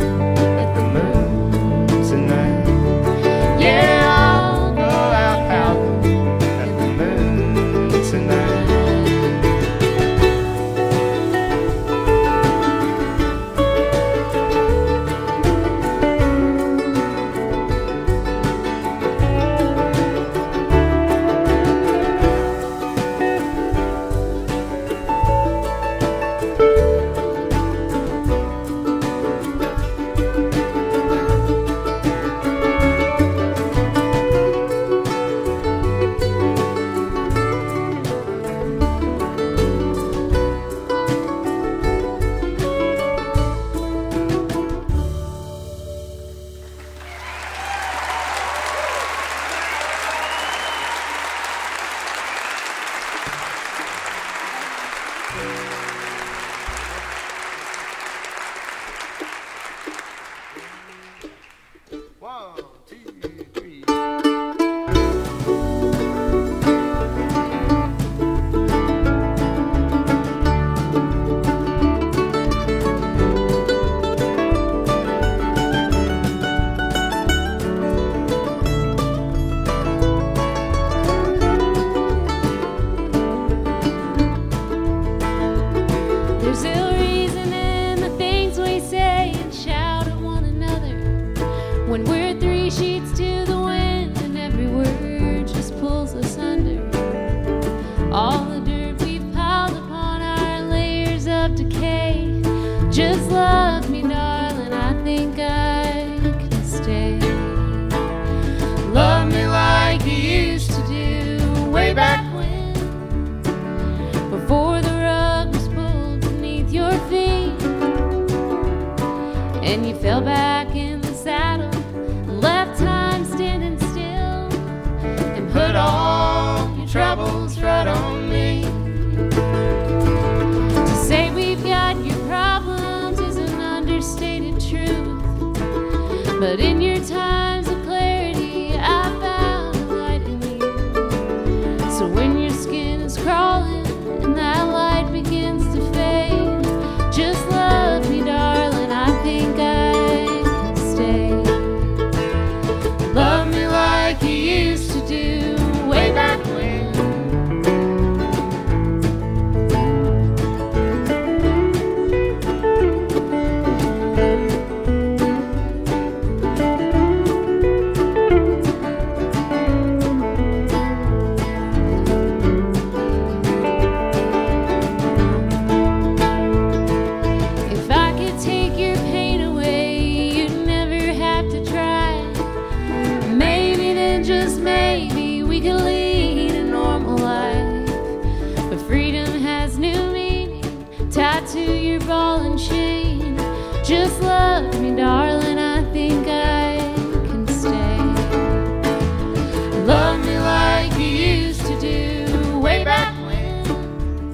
at the moon tonight. Yeah, I'll go out howling at the moon tonight. way back when, before the rug was pulled beneath your feet, and you fell back in the saddle and left time standing still, and put all your troubles right on me. To say we've got your problems is an understated truth, but in your times of clarity I found a light in you. So when your skin is crawling and that light begins to fade, just love me, darling, I think I can stay. Love me like you used to do way back when. Just love me, darling, I think I can stay. Love me like you used to do way back when,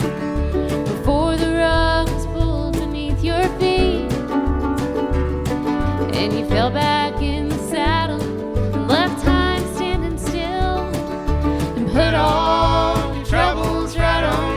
before the rug was pulled beneath your feet, and you fell back in the saddle and left time standing still, and put all your troubles right on.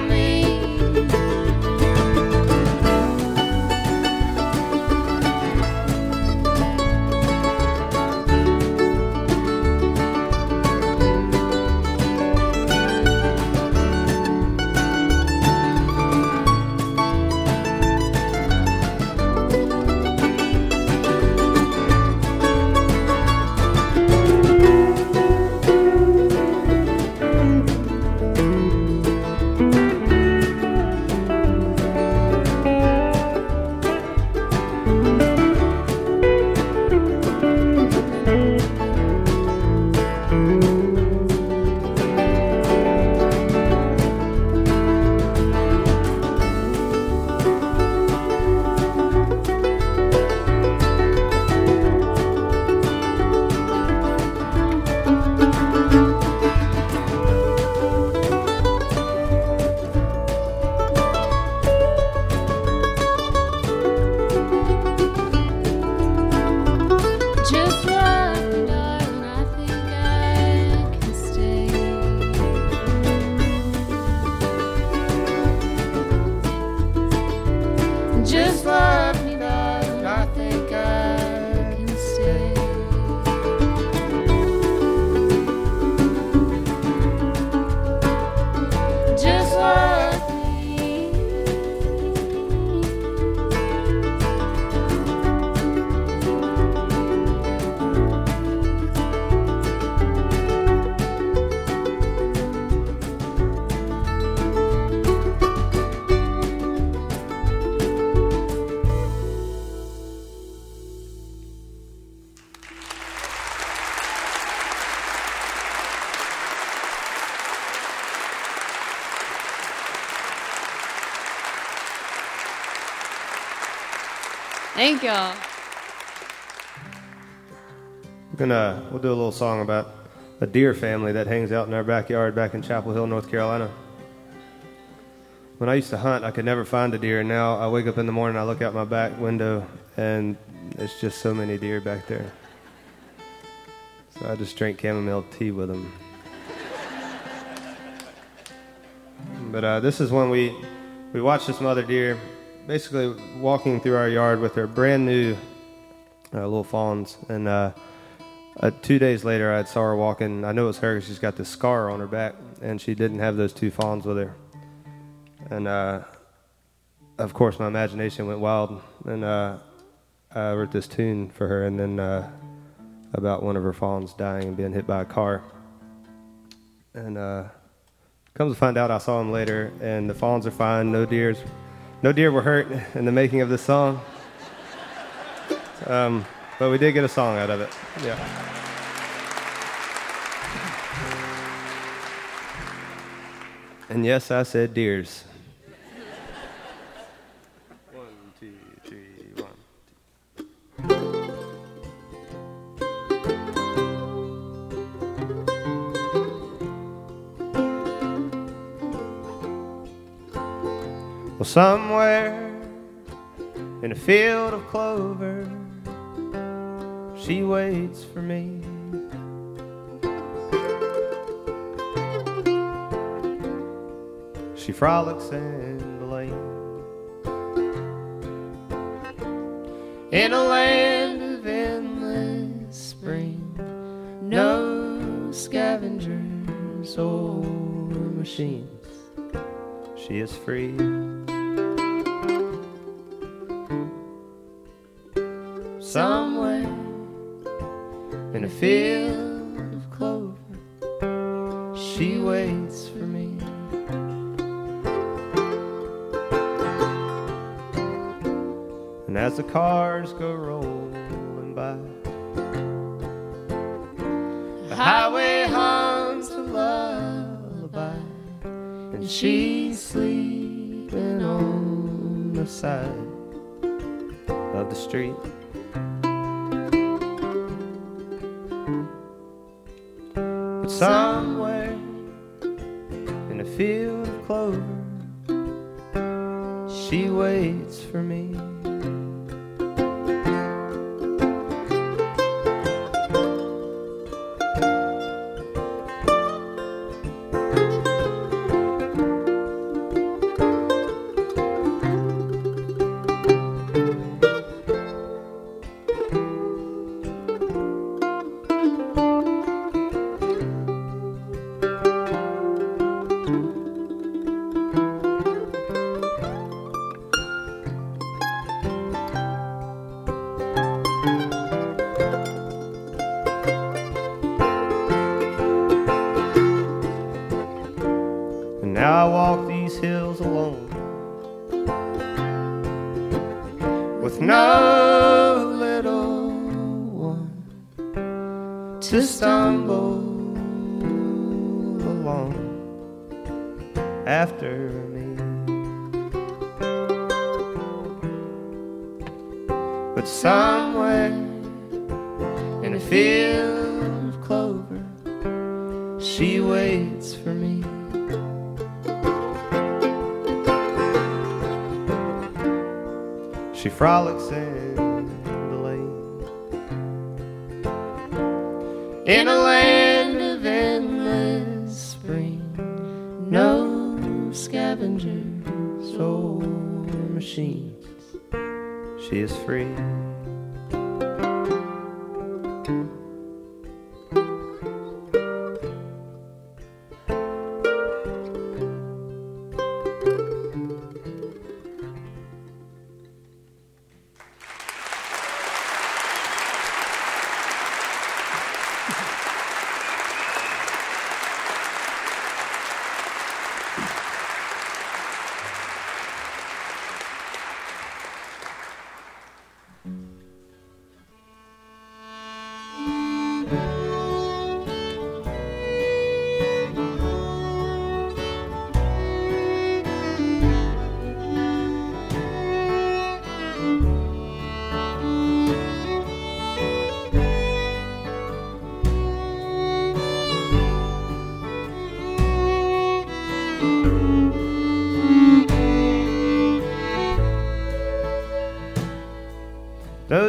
Thank y'all. We'll do a little song about a deer family that hangs out in our backyard back in Chapel Hill, North Carolina. When I used to hunt, I could never find a deer. Now I wake up in the morning, I look out my back window, and it's just so many deer back there. So I just drink chamomile tea with them. But this is one we watched this mother deer basically walking through our yard with her brand new little fawns, and 2 days later I saw her walking. I knew it was her because she's got this scar on her back, and she didn't have those two fawns with her. And of course my imagination went wild, and I wrote this tune for her, and then about one of her fawns dying and being hit by a car. And comes to find out, I saw him later, and the fawns are fine, no deer were hurt in the making of this song, but we did get a song out of it. Yeah. And yes, I said deers. Well, somewhere in a field of clover, she waits for me. She frolics in the lane, in a land of endless spring, no scavengers or machines. She is free. Somewhere in a field of clover, she waits for me. And as the cars go rolling by, the highway hums a lullaby, and she's sleeping on the side of the street. Somewhere in a field of clover, she waits for me.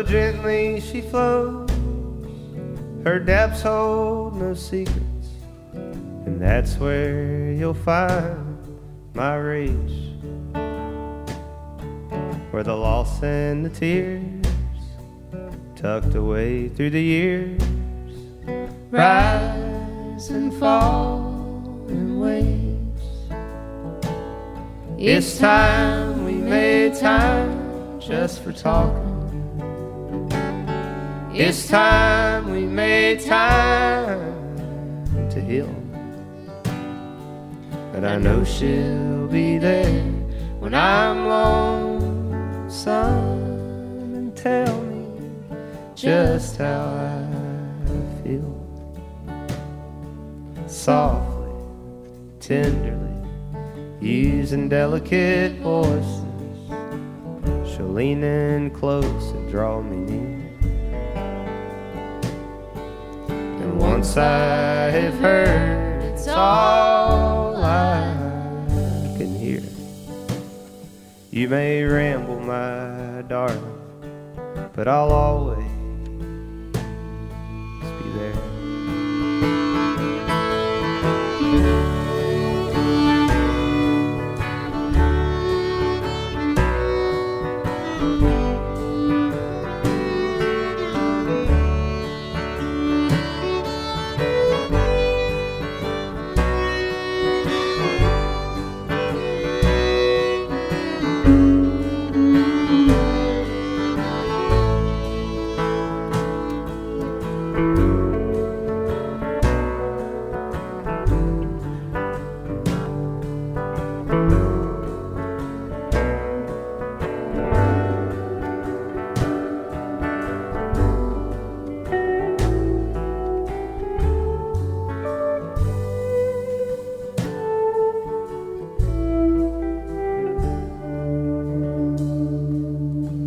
Gently she flows, her depths hold no secrets, and that's where you'll find my reach, where the loss and the tears, tucked away through the years, rise and fall in waves. It's time we made time just for talking. It's time we made time to heal. And I know she'll be there when I'm lonesome and tell me just how I feel. Softly, tenderly, using delicate voices. She'll lean in close and draw me near. And once I have heard, it's all I can hear. You may ramble, my darling, but I'll always be there.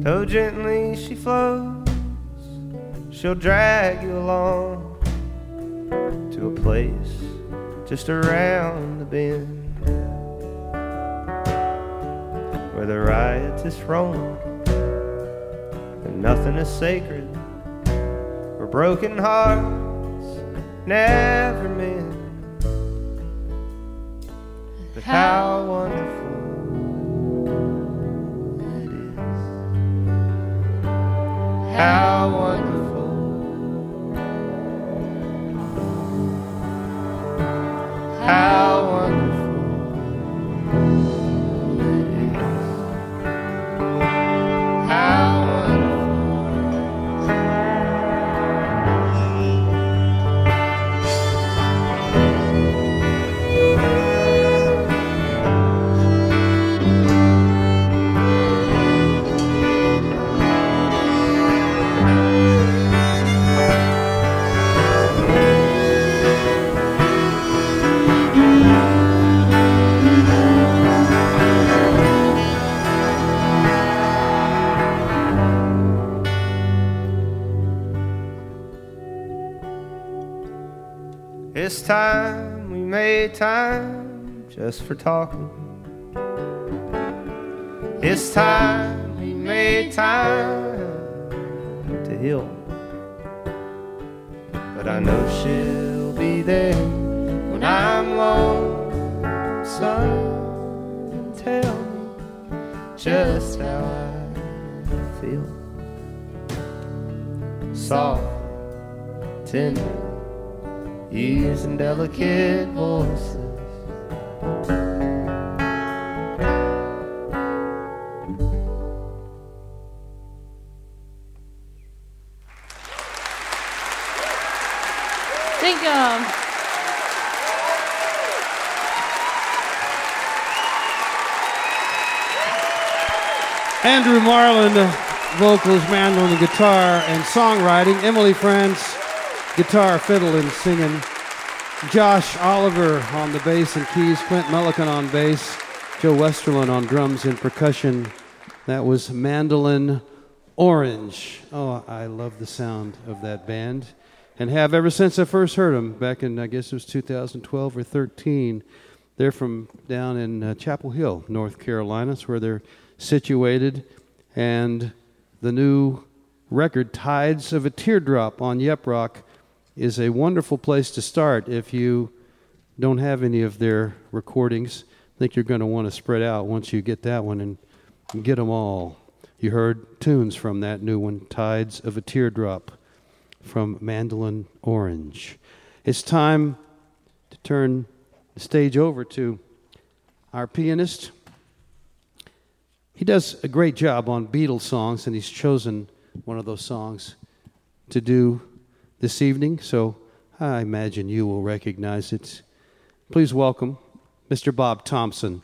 So gently she flows, she'll drag you along to a place just around the bend, where the riotous roam and nothing is sacred, where broken hearts never mend. But how wonderful how wonderful. How wonderful it is. How this time we made time just for talking. It's time we made time to heal. But I know she'll be there when I'm lonesome. Son, tell me just how I feel. Soft, tender, using delicate voices. Thank you. Andrew Marlin, vocals, mandolin, guitar, and songwriting. Emily France, guitar, fiddle, and singing. Josh Oliver on the bass and keys. Clint Mullican on bass. Joe Westerlund on drums and percussion. That was Mandolin Orange. Oh, I love the sound of that band, and have ever since I first heard them back in, I guess it was 2012 or 13. They're from down in Chapel Hill, North Carolina. That's where they're situated. And the new record, Tides of a Teardrop on Yep Rock, is a wonderful place to start if you don't have any of their recordings. I think you're going to want to spread out once you get that one and get them all. You heard tunes from that new one, Tides of a Teardrop, from Mandolin Orange. It's time to turn the stage over to our pianist. He does a great job on Beatles songs, and he's chosen one of those songs to do this evening, so I imagine you will recognize it. Please welcome Mr. Bob Thompson.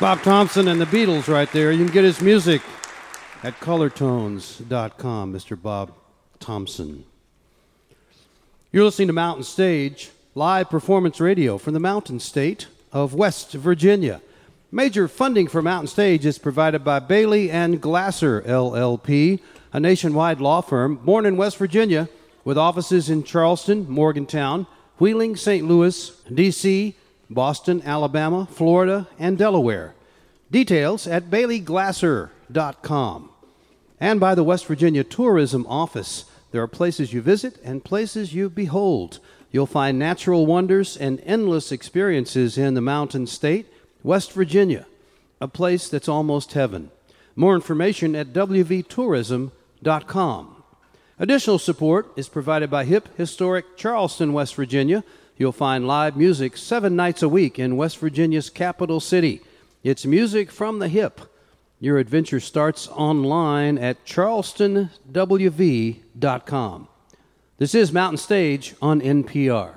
Bob Thompson and the Beatles right there. You can get his music at colortones.com, Mr. Bob Thompson. You're listening to Mountain Stage, live performance radio from the mountain state of West Virginia. Major funding for Mountain Stage is provided by Bailey and Glasser, LLP, a nationwide law firm born in West Virginia with offices in Charleston, Morgantown, Wheeling, St. Louis, D.C., Boston, Alabama, Florida, and Delaware. Details at baileyglasser.com. And by the West Virginia Tourism Office. There are places you visit and places you behold. You'll find natural wonders and endless experiences in the mountain state, West Virginia, a place that's almost heaven. More information at wvtourism.com. Additional support is provided by HIP Historic Charleston, West Virginia. You'll find live music 7 nights a week in West Virginia's capital city. It's music from the hip. Your adventure starts online at charlestonwv.com. This is Mountain Stage on NPR.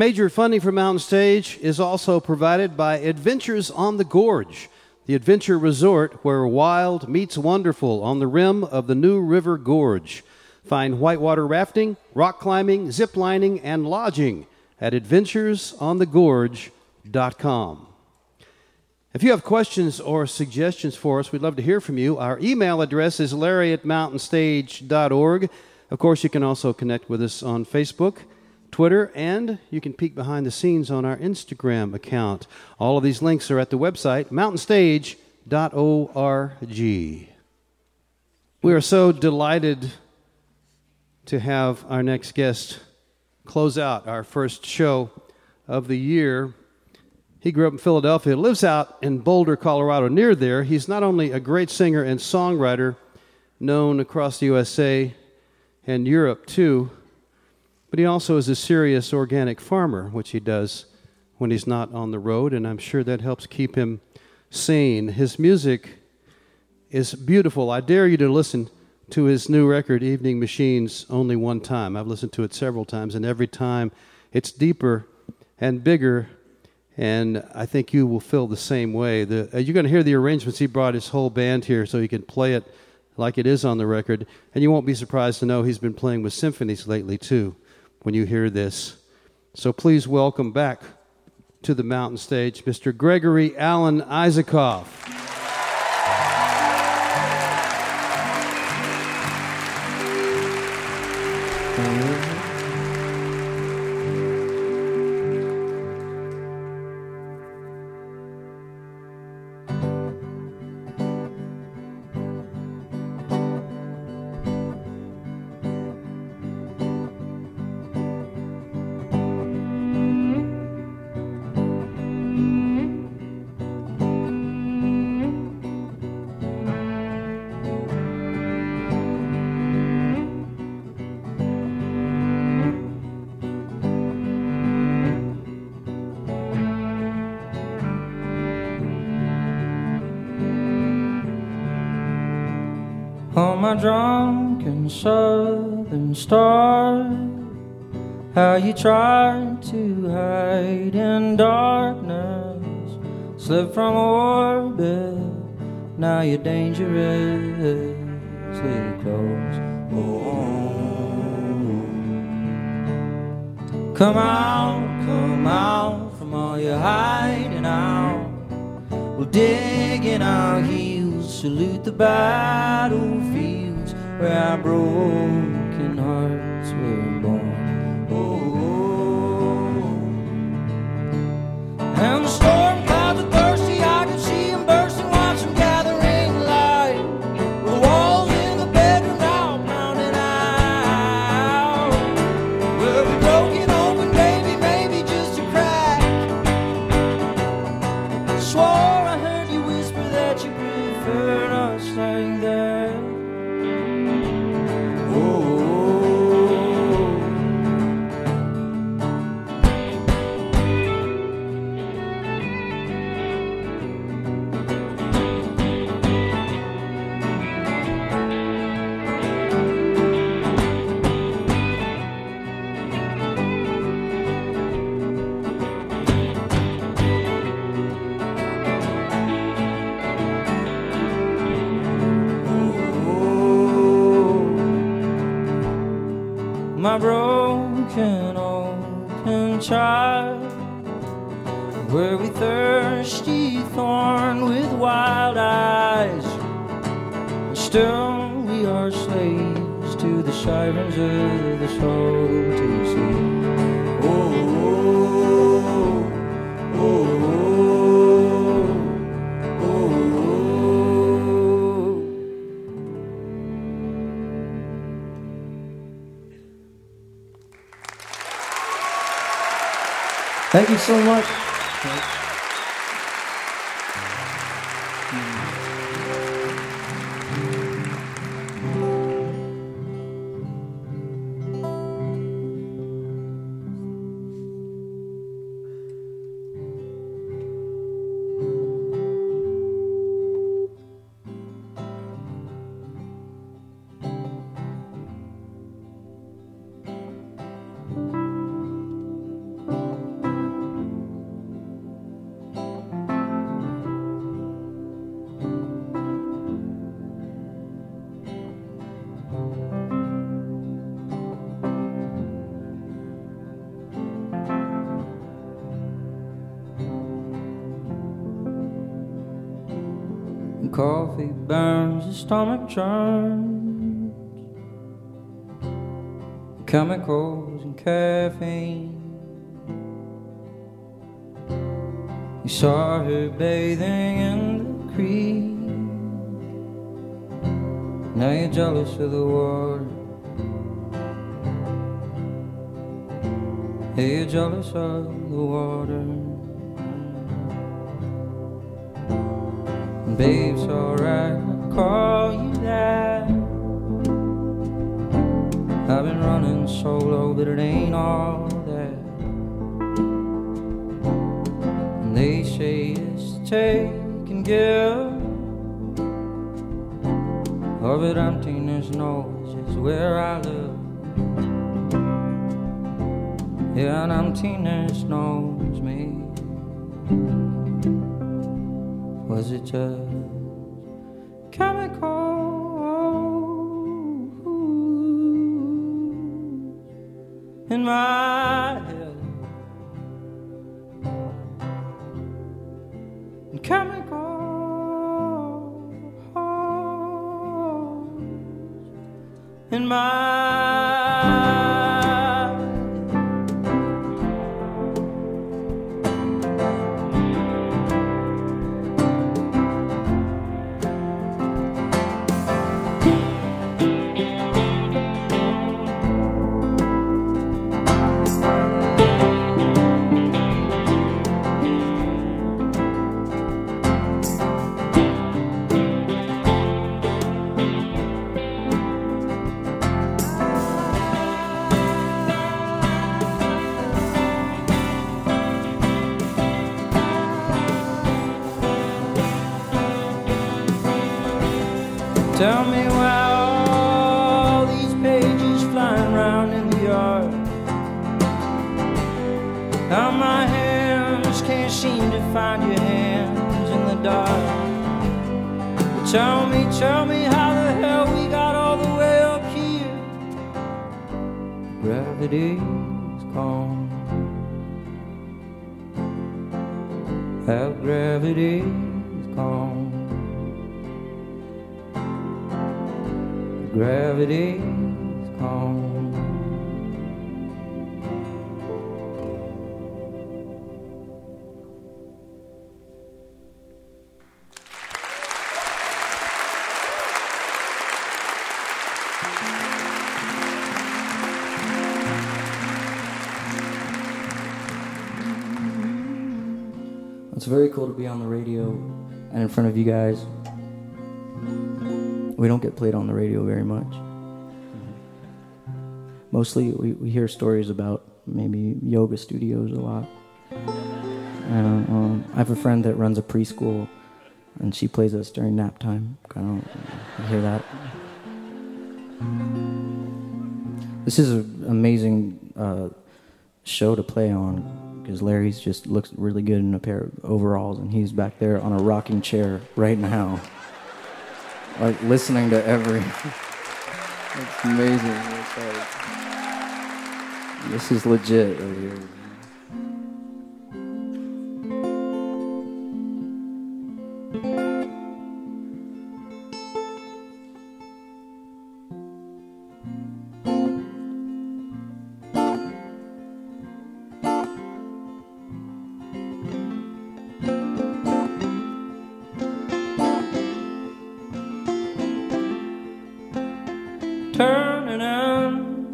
Major funding for Mountain Stage is also provided by Adventures on the Gorge, the adventure resort where wild meets wonderful on the rim of the New River Gorge. Find whitewater rafting, rock climbing, zip lining, and lodging at adventuresonthegorge.com. If you have questions or suggestions for us, we'd love to hear from you. Our email address is larry@mountainstage.org. Of course, you can also connect with us on Facebook, Twitter, and you can peek behind the scenes on our Instagram account. All of these links are at the website, mountainstage.org. We are so delighted to have our next guest close out our first show of the year. He grew up in Philadelphia, lives out in Boulder, Colorado, near there. He's not only a great singer and songwriter, known across the USA and Europe too, but he also is a serious organic farmer, which he does when he's not on the road, and I'm sure that helps keep him sane. His music is beautiful. I dare you to listen to his new record, Evening Machines, only one time. I've listened to it several times, and every time it's deeper and bigger. And I think you will feel the same way. You're going to hear the arrangements. He brought his whole band here so he can play it like it is on the record. And you won't be surprised to know he's been playing with symphonies lately, too, when you hear this. So please welcome back to the Mountain Stage, Mr. Gregory Alan Isakov. Drunken southern star, how you tried to hide in darkness, slipped from orbit, now you're dangerously close. Oh. Come out from all your hiding out. We'll dig in our heels, salute the battlefield where our broken hearts were born. Oh, oh, oh. And the storm clouds are thirsty, I can see them bursting, watch them gathering light. The walls in the bedroom now pounding out. We'll be broken open, baby, maybe just a crack. I swore I heard you whisper that you preferred us like that. My broken open child, were we thirsty thorn with wild eyes, and still we are slaves to the sirens of the soul to see. Oh, oh, oh, oh, oh, oh. Thank you so much. and coffee burns, the stomach churns, chemicals and caffeine. You saw her bathing in the creek, now you're jealous of the water. Yeah, you're jealous of the water. And babe's alright, I'll call you that. I've been running solo, but it ain't all that. And they say it's to take and give. Oh, but emptiness knows it's where I live. Yeah, and emptiness knows me. Was it just chemicals in my head? And chemicals in my tell me why all these pages flying round in the yard, how my hands can't seem to find your hands in the dark. Tell me how the hell we got all the way up here. Gravity's gone. How gravity's gone. Gravity's gone. It's very cool to be on the radio and in front of you guys. We don't get played on the radio very much. Mostly we hear stories about maybe yoga studios a lot. I have a friend that runs a preschool, and she plays us during nap time. I don't hear that. This is an amazing show to play on, because Larry's just looks really good in a pair of overalls, and he's back there on a rocking chair right now. Like listening to every, it's amazing. It's like, this is legit over here. Turning on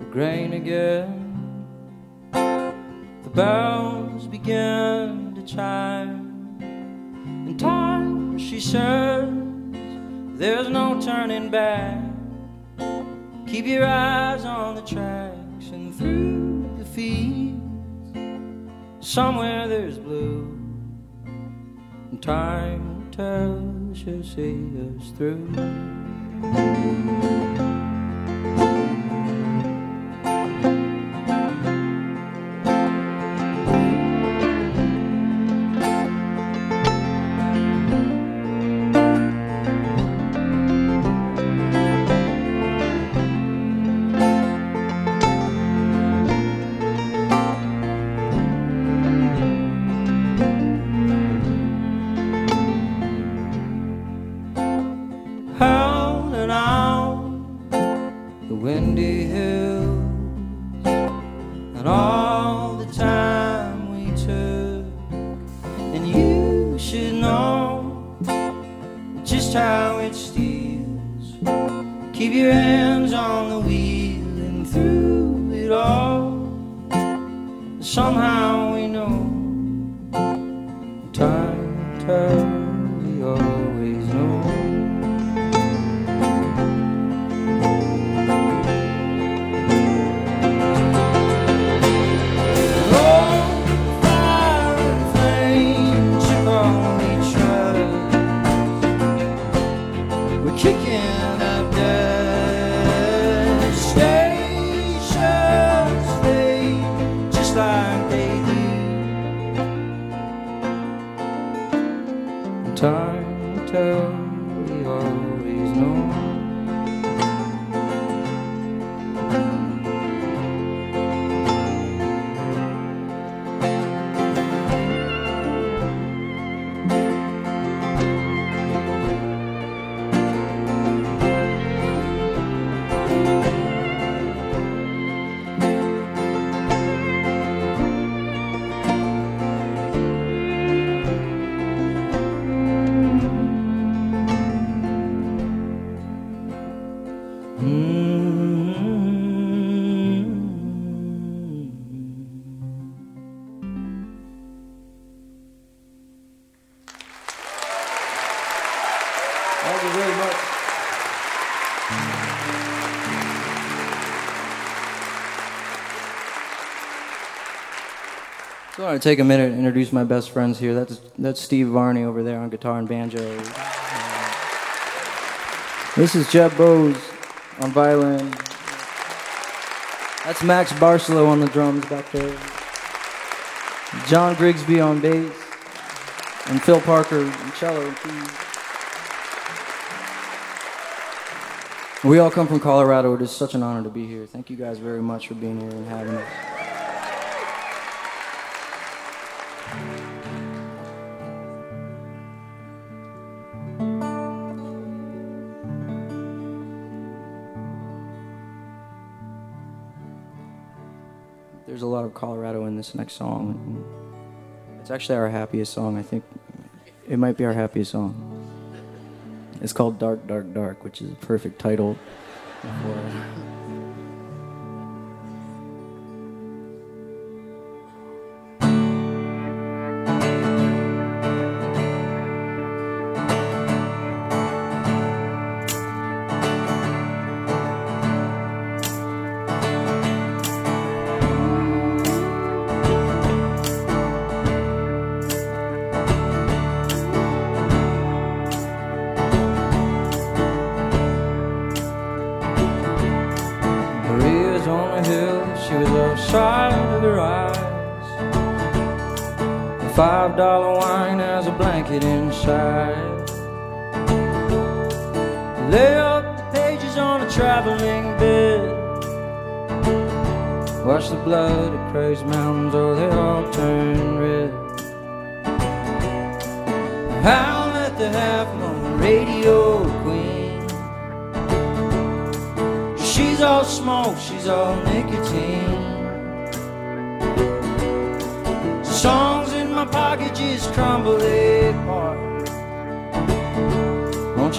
the grain again, the bells began to chime. And time, she says, there's no turning back. Keep your eyes on the tracks and through the fields. Somewhere there's blue, and time will tell, she'll see us through. how it steals. Keep your hands on the wheel, and through it all, somehow we know time we always know. I want to take a minute and introduce my best friends here. That's Steve Varney over there on guitar and banjo. This is Jeb Bowes on violin. That's Max Barcelo on the drums back there. John Grigsby on bass. And Phil Parker on cello and keys. We all come from Colorado. It is such an honor to be here. Thank you guys very much for being here and having us. There's a lot of Colorado in this next song. It's actually our happiest song, I think. It might be our happiest song. It's called Dark, Dark, Dark, which is a perfect title for it.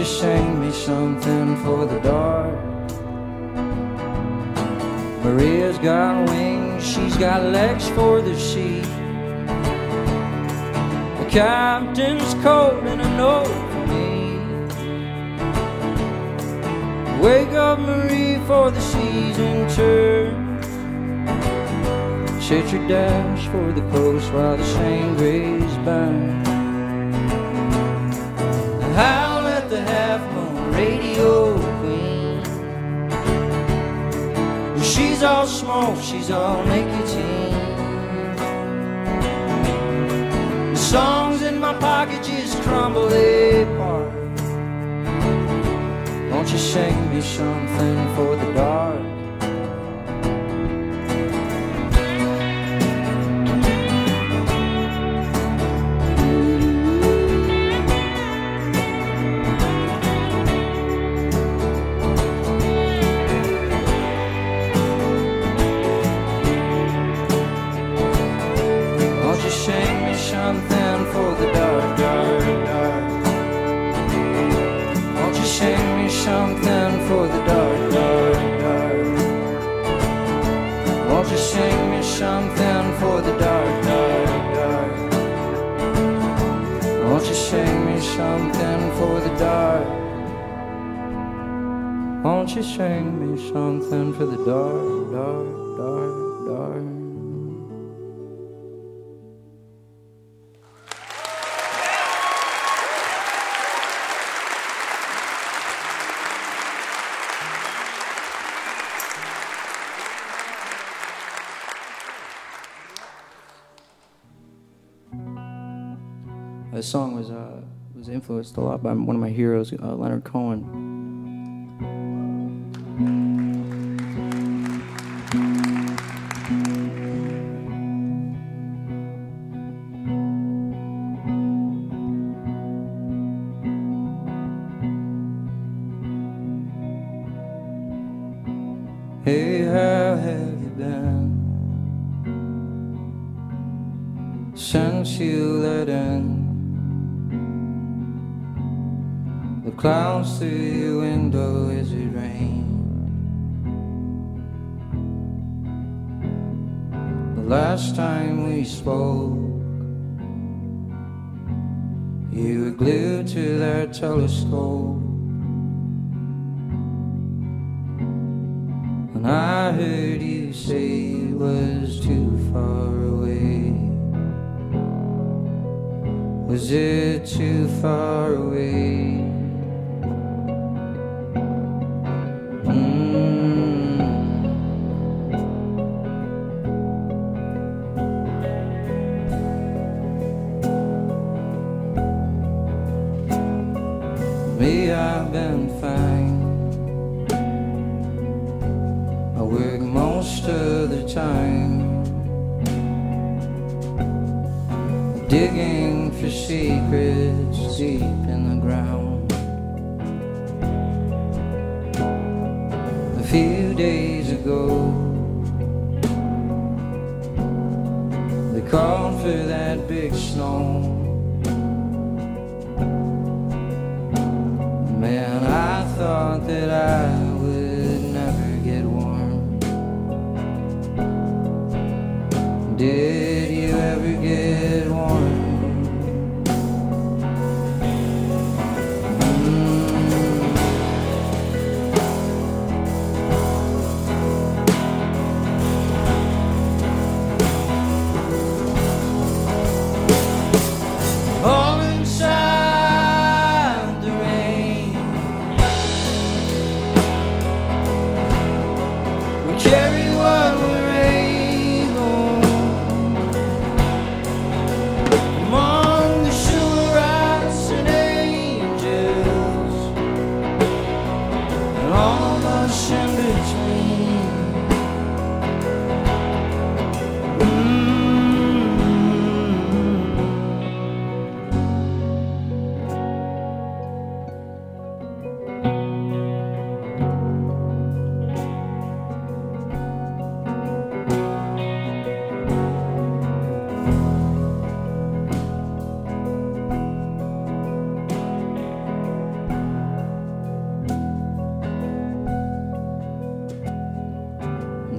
Sing me something for the dark, dark, dark. Won't you sing me something for the dark? Won't you sing me something for the dark, dark, dark, dark? The song was influenced a lot by one of my heroes, Leonard Cohen. Hey, how have you been since you let in the clouds through your window as it rained? The last time we spoke, you were glued to that telescope, and I heard you say it was too far away. Was it too far away? Me, I've been fine. I work most of the time, digging for secrets deep in the ground. A few days ago, they called for that big snow. Man, I thought that I would never get warm. Did you ever get warm?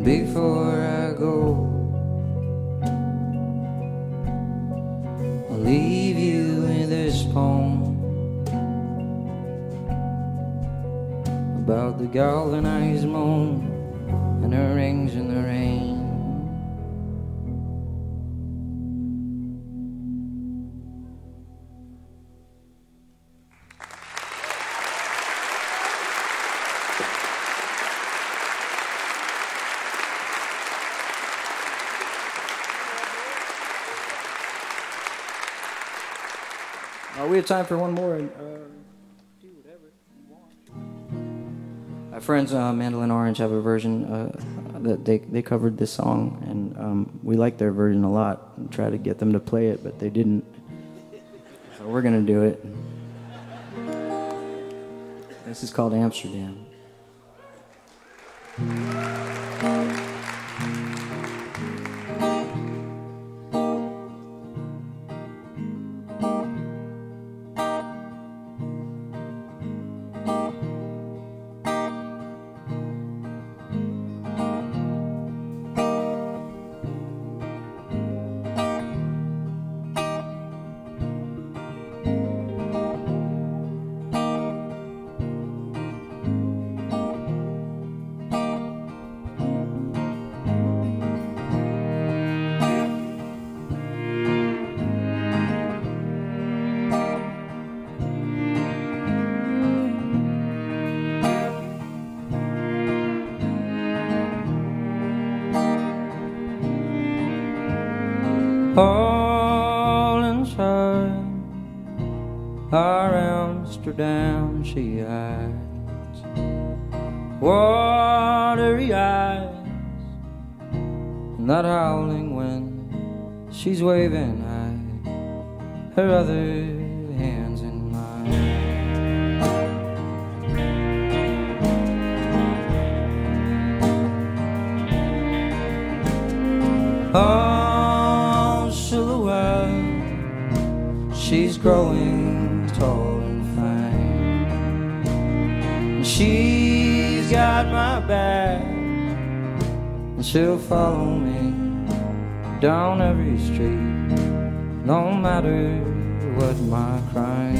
Before I go, I'll leave you in this poem about the galvanized moon and her rings in the rain. We have time for one more. Do whatever you want. Our friends Mandolin Orange have a version that they covered this song, and we like their version a lot and try to get them to play it, but they didn't. So we're gonna do it. This is called Amsterdam. Our Amsterdam she hides, watery eyes, and that howling wind, she's waving high, her other hands in mine. Oh, Silhouette, she's growing tall and fine. She's got my back, and she'll follow me down every street, no matter what my crime.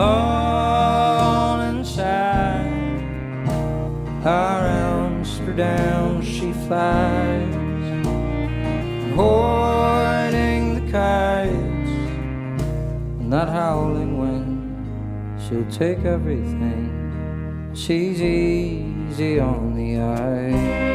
All inside our Amsterdam she flies, hoarding the kites, and that howling wind, she'll take everything, she's easy on the eye.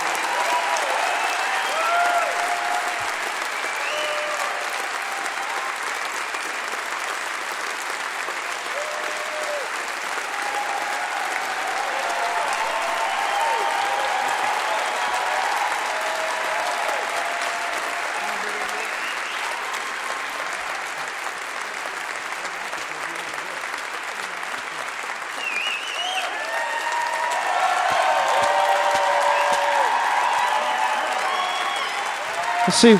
Let's see,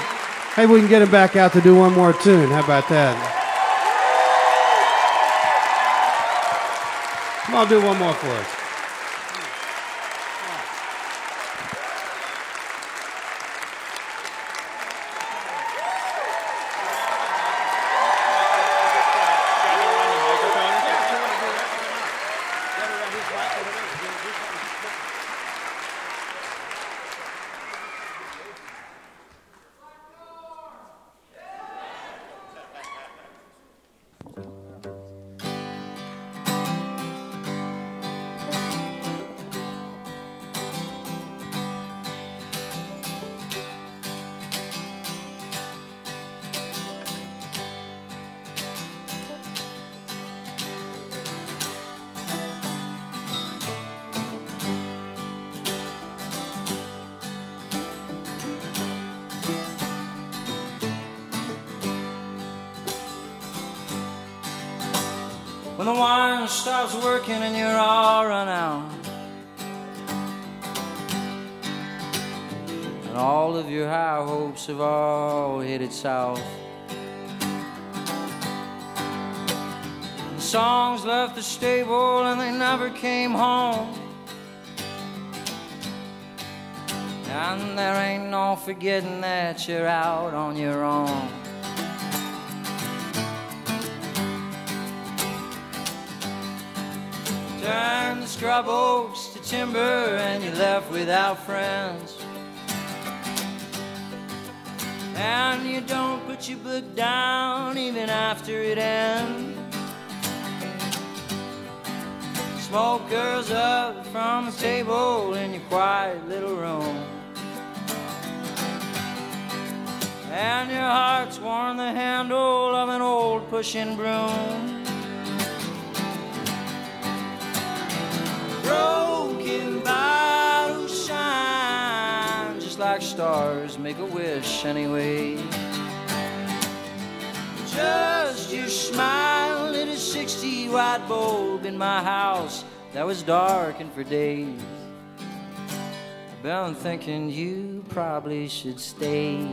maybe we can get him back out to do one more tune. How about that? Come on, do one more for us. When the wine stops working and you're all run out, and all of your high hopes have all headed south, and songs left the stable and they never came home, and there ain't no forgetting that you're out on your own. drop oaks to timber, and you're left without friends. And you don't put your book down even after it ends. Smoke curls up from the table in your quiet little room. And your heart's worn the handle of an old pushing broom. Broken bottles shine just like stars, make a wish anyway. Just your smile lit a 60 watt bulb in my house that was darkened for days. I've been thinking you probably should stay.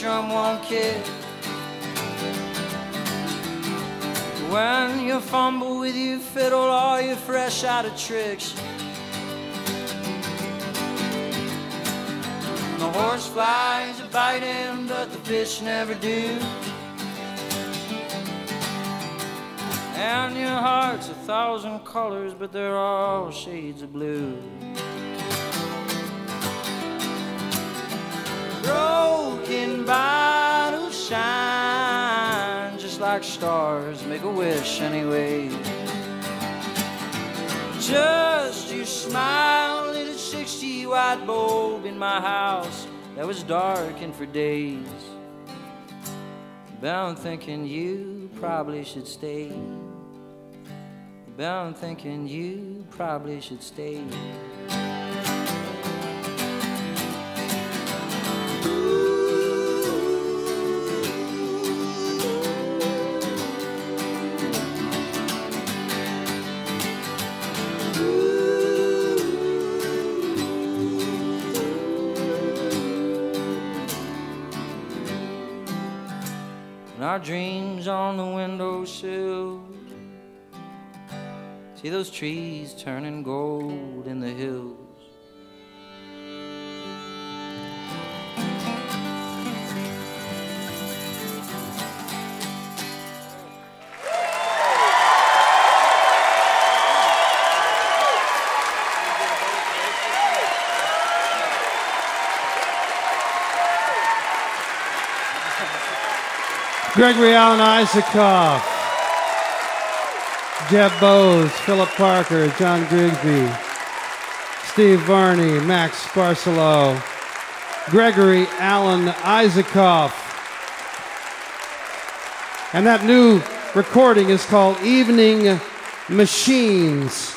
Drum won't kick. When you fumble with your fiddle or you're fresh out of tricks, and the horse flies are biting but the fish never do, and your heart's 1,000 colors but they're all shades of blue. Broken bottles shine just like stars, make a wish anyway. Just your smile lit a 60 watt bulb in my house that was darkened for days. Been thinking you probably should stay. Been thinking you probably should stay. Our dreams on the windowsill, see those trees turning gold in the hills. Gregory Alan Isakov, Jeb Bowes, Philip Parker, John Grigsby, Steve Varney, Max Barcelo, Gregory Alan Isakov. And that new recording is called Evening Machines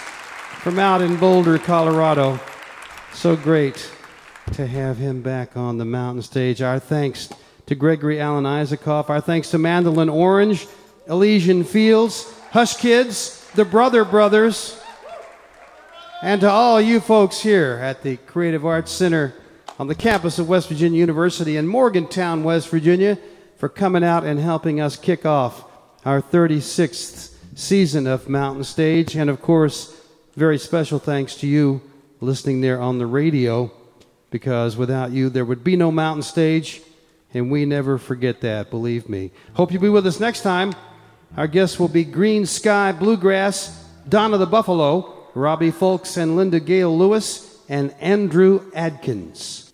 from out in Boulder, Colorado. So great to have him back on the Mountain Stage. Our thanks to Gregory Alan Isakov. Our thanks to Mandolin Orange, Elysian Fields, Hush Kids, the Brother Brothers, and to all you folks here at the Creative Arts Center on the campus of West Virginia University in Morgantown, West Virginia, for coming out and helping us kick off our 36th season of Mountain Stage. And of course, very special thanks to you listening there on the radio, because without you, there would be no Mountain Stage. And we never forget that, believe me. Hope you'll be with us next time. Our guests will be Green Sky Bluegrass, Donna the Buffalo, Robbie Fulks and Linda Gale Lewis, and Andrew Adkins.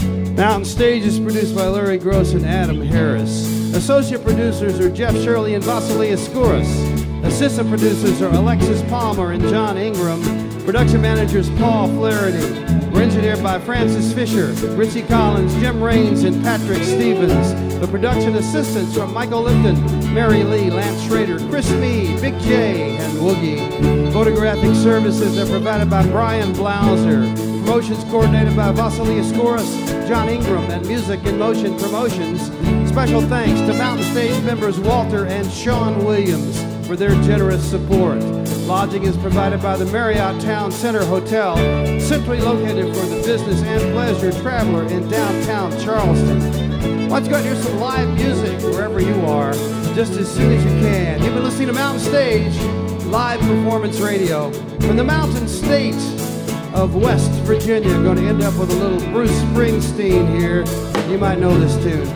Mountain Stage is produced by Larry Gross and Adam Harris. Associate producers are Jeff Shirley and Vasily Skouras. Assistant producers are Alexis Palmer and John Ingram. Production managers Paul Flaherty. We're engineered by Francis Fisher, Richie Collins, Jim Raines, and Patrick Stevens. The production assistants from Michael Lipton. Mary Lee, Lance Schrader, Chris Meade, Big J, and Woogie. Photographic services are provided by Brian Blauser. Promotions coordinated by Vasily Escoris, John Ingram, and Music in Motion Promotions. Special thanks to Mountain Stage members Walter and Sean Williams for their generous support. Lodging is provided by the Marriott Town Center Hotel, centrally located for the business and pleasure traveler in downtown Charleston. Why don't you go out and hear some live music wherever you are, just as soon as you can. You've been listening to Mountain Stage, live performance radio from the Mountain State of West Virginia. I'm going to end up with a little Bruce Springsteen here. You might know this tune.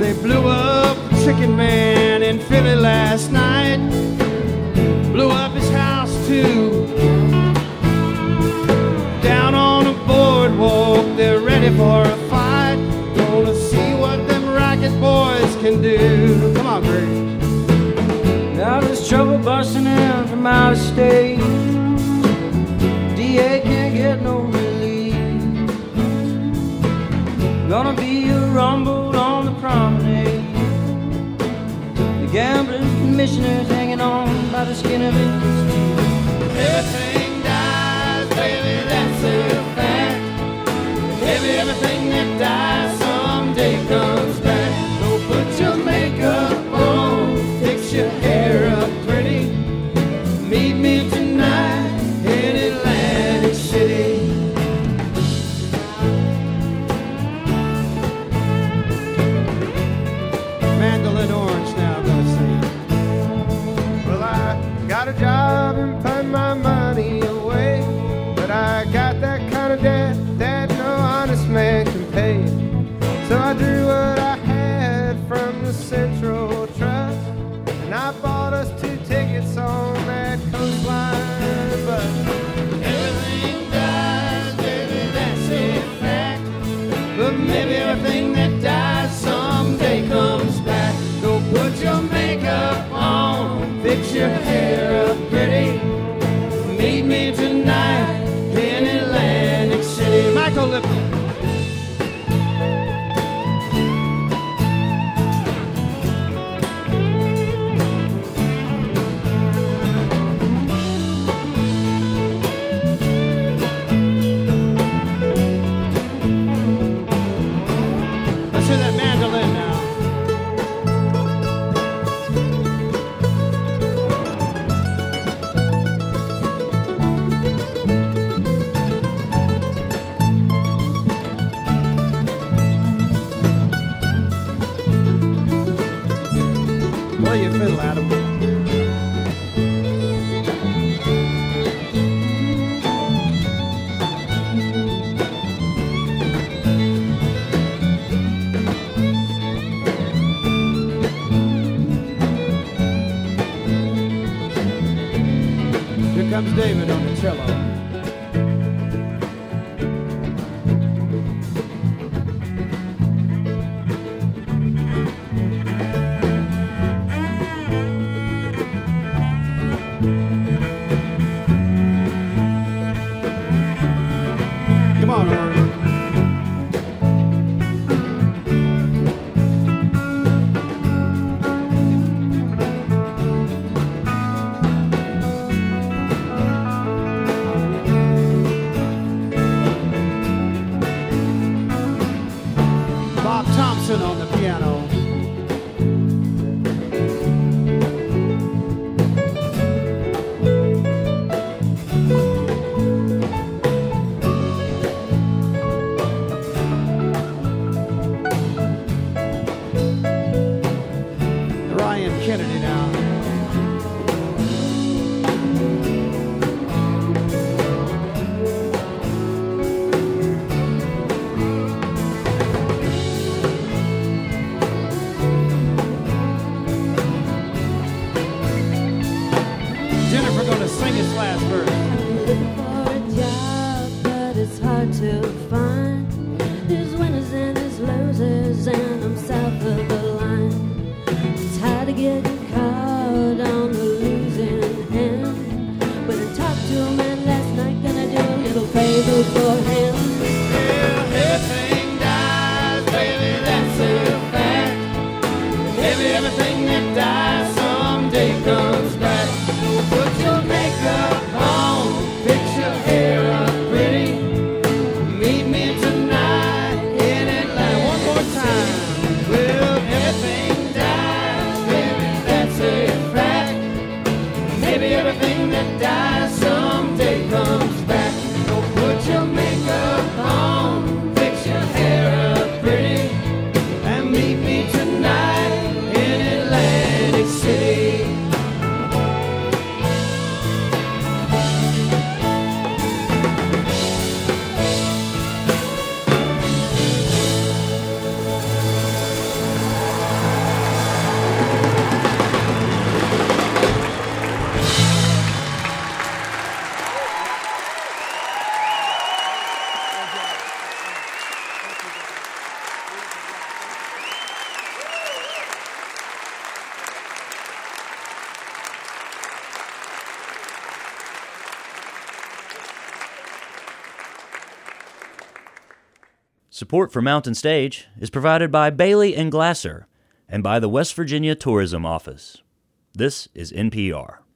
They blew up Chicken Man in Philly last night, blew up his house too. Down on the boardwalk, they're ready for a fight. Gonna see what them racket boys can do. Come on, Greg. Now there's trouble busting in from out of state. DA can't get no relief. Gonna be a rumble on the promenade. Gambling commissioners hanging on by the skin of his teeth. Everything dies, baby, that's a fact. Baby, everything that dies someday comes back. So put your makeup on, fix your hair up pretty. Meet me tonight in Atlantic City. Mandolin Orange now. Got a job and put my money away, but I got that kind of debt that no honest man can pay. So I drew what I had from the Central Trust, and I bought us 2 tickets on that coastline bus. Everything dies, baby, that's a fact. But maybe everything that dies someday comes back. Go put your makeup on, fix your hair up pretty. Meet me tonight in Atlantic City. Michael Lipton. David on the cello. Come on, and I'm south of the line. I'm tired of getting caught. everything that dies someday comes back. Put your makeup on, fix your hair up pretty. Meet me tonight in Atlanta. One more time. Well, everything dies, baby, that's a fact. Maybe everything that dies someday comes back. So put your makeup on, fix your hair up. Support for Mountain Stage is provided by Bailey and Glasser and by the West Virginia Tourism Office. This is NPR.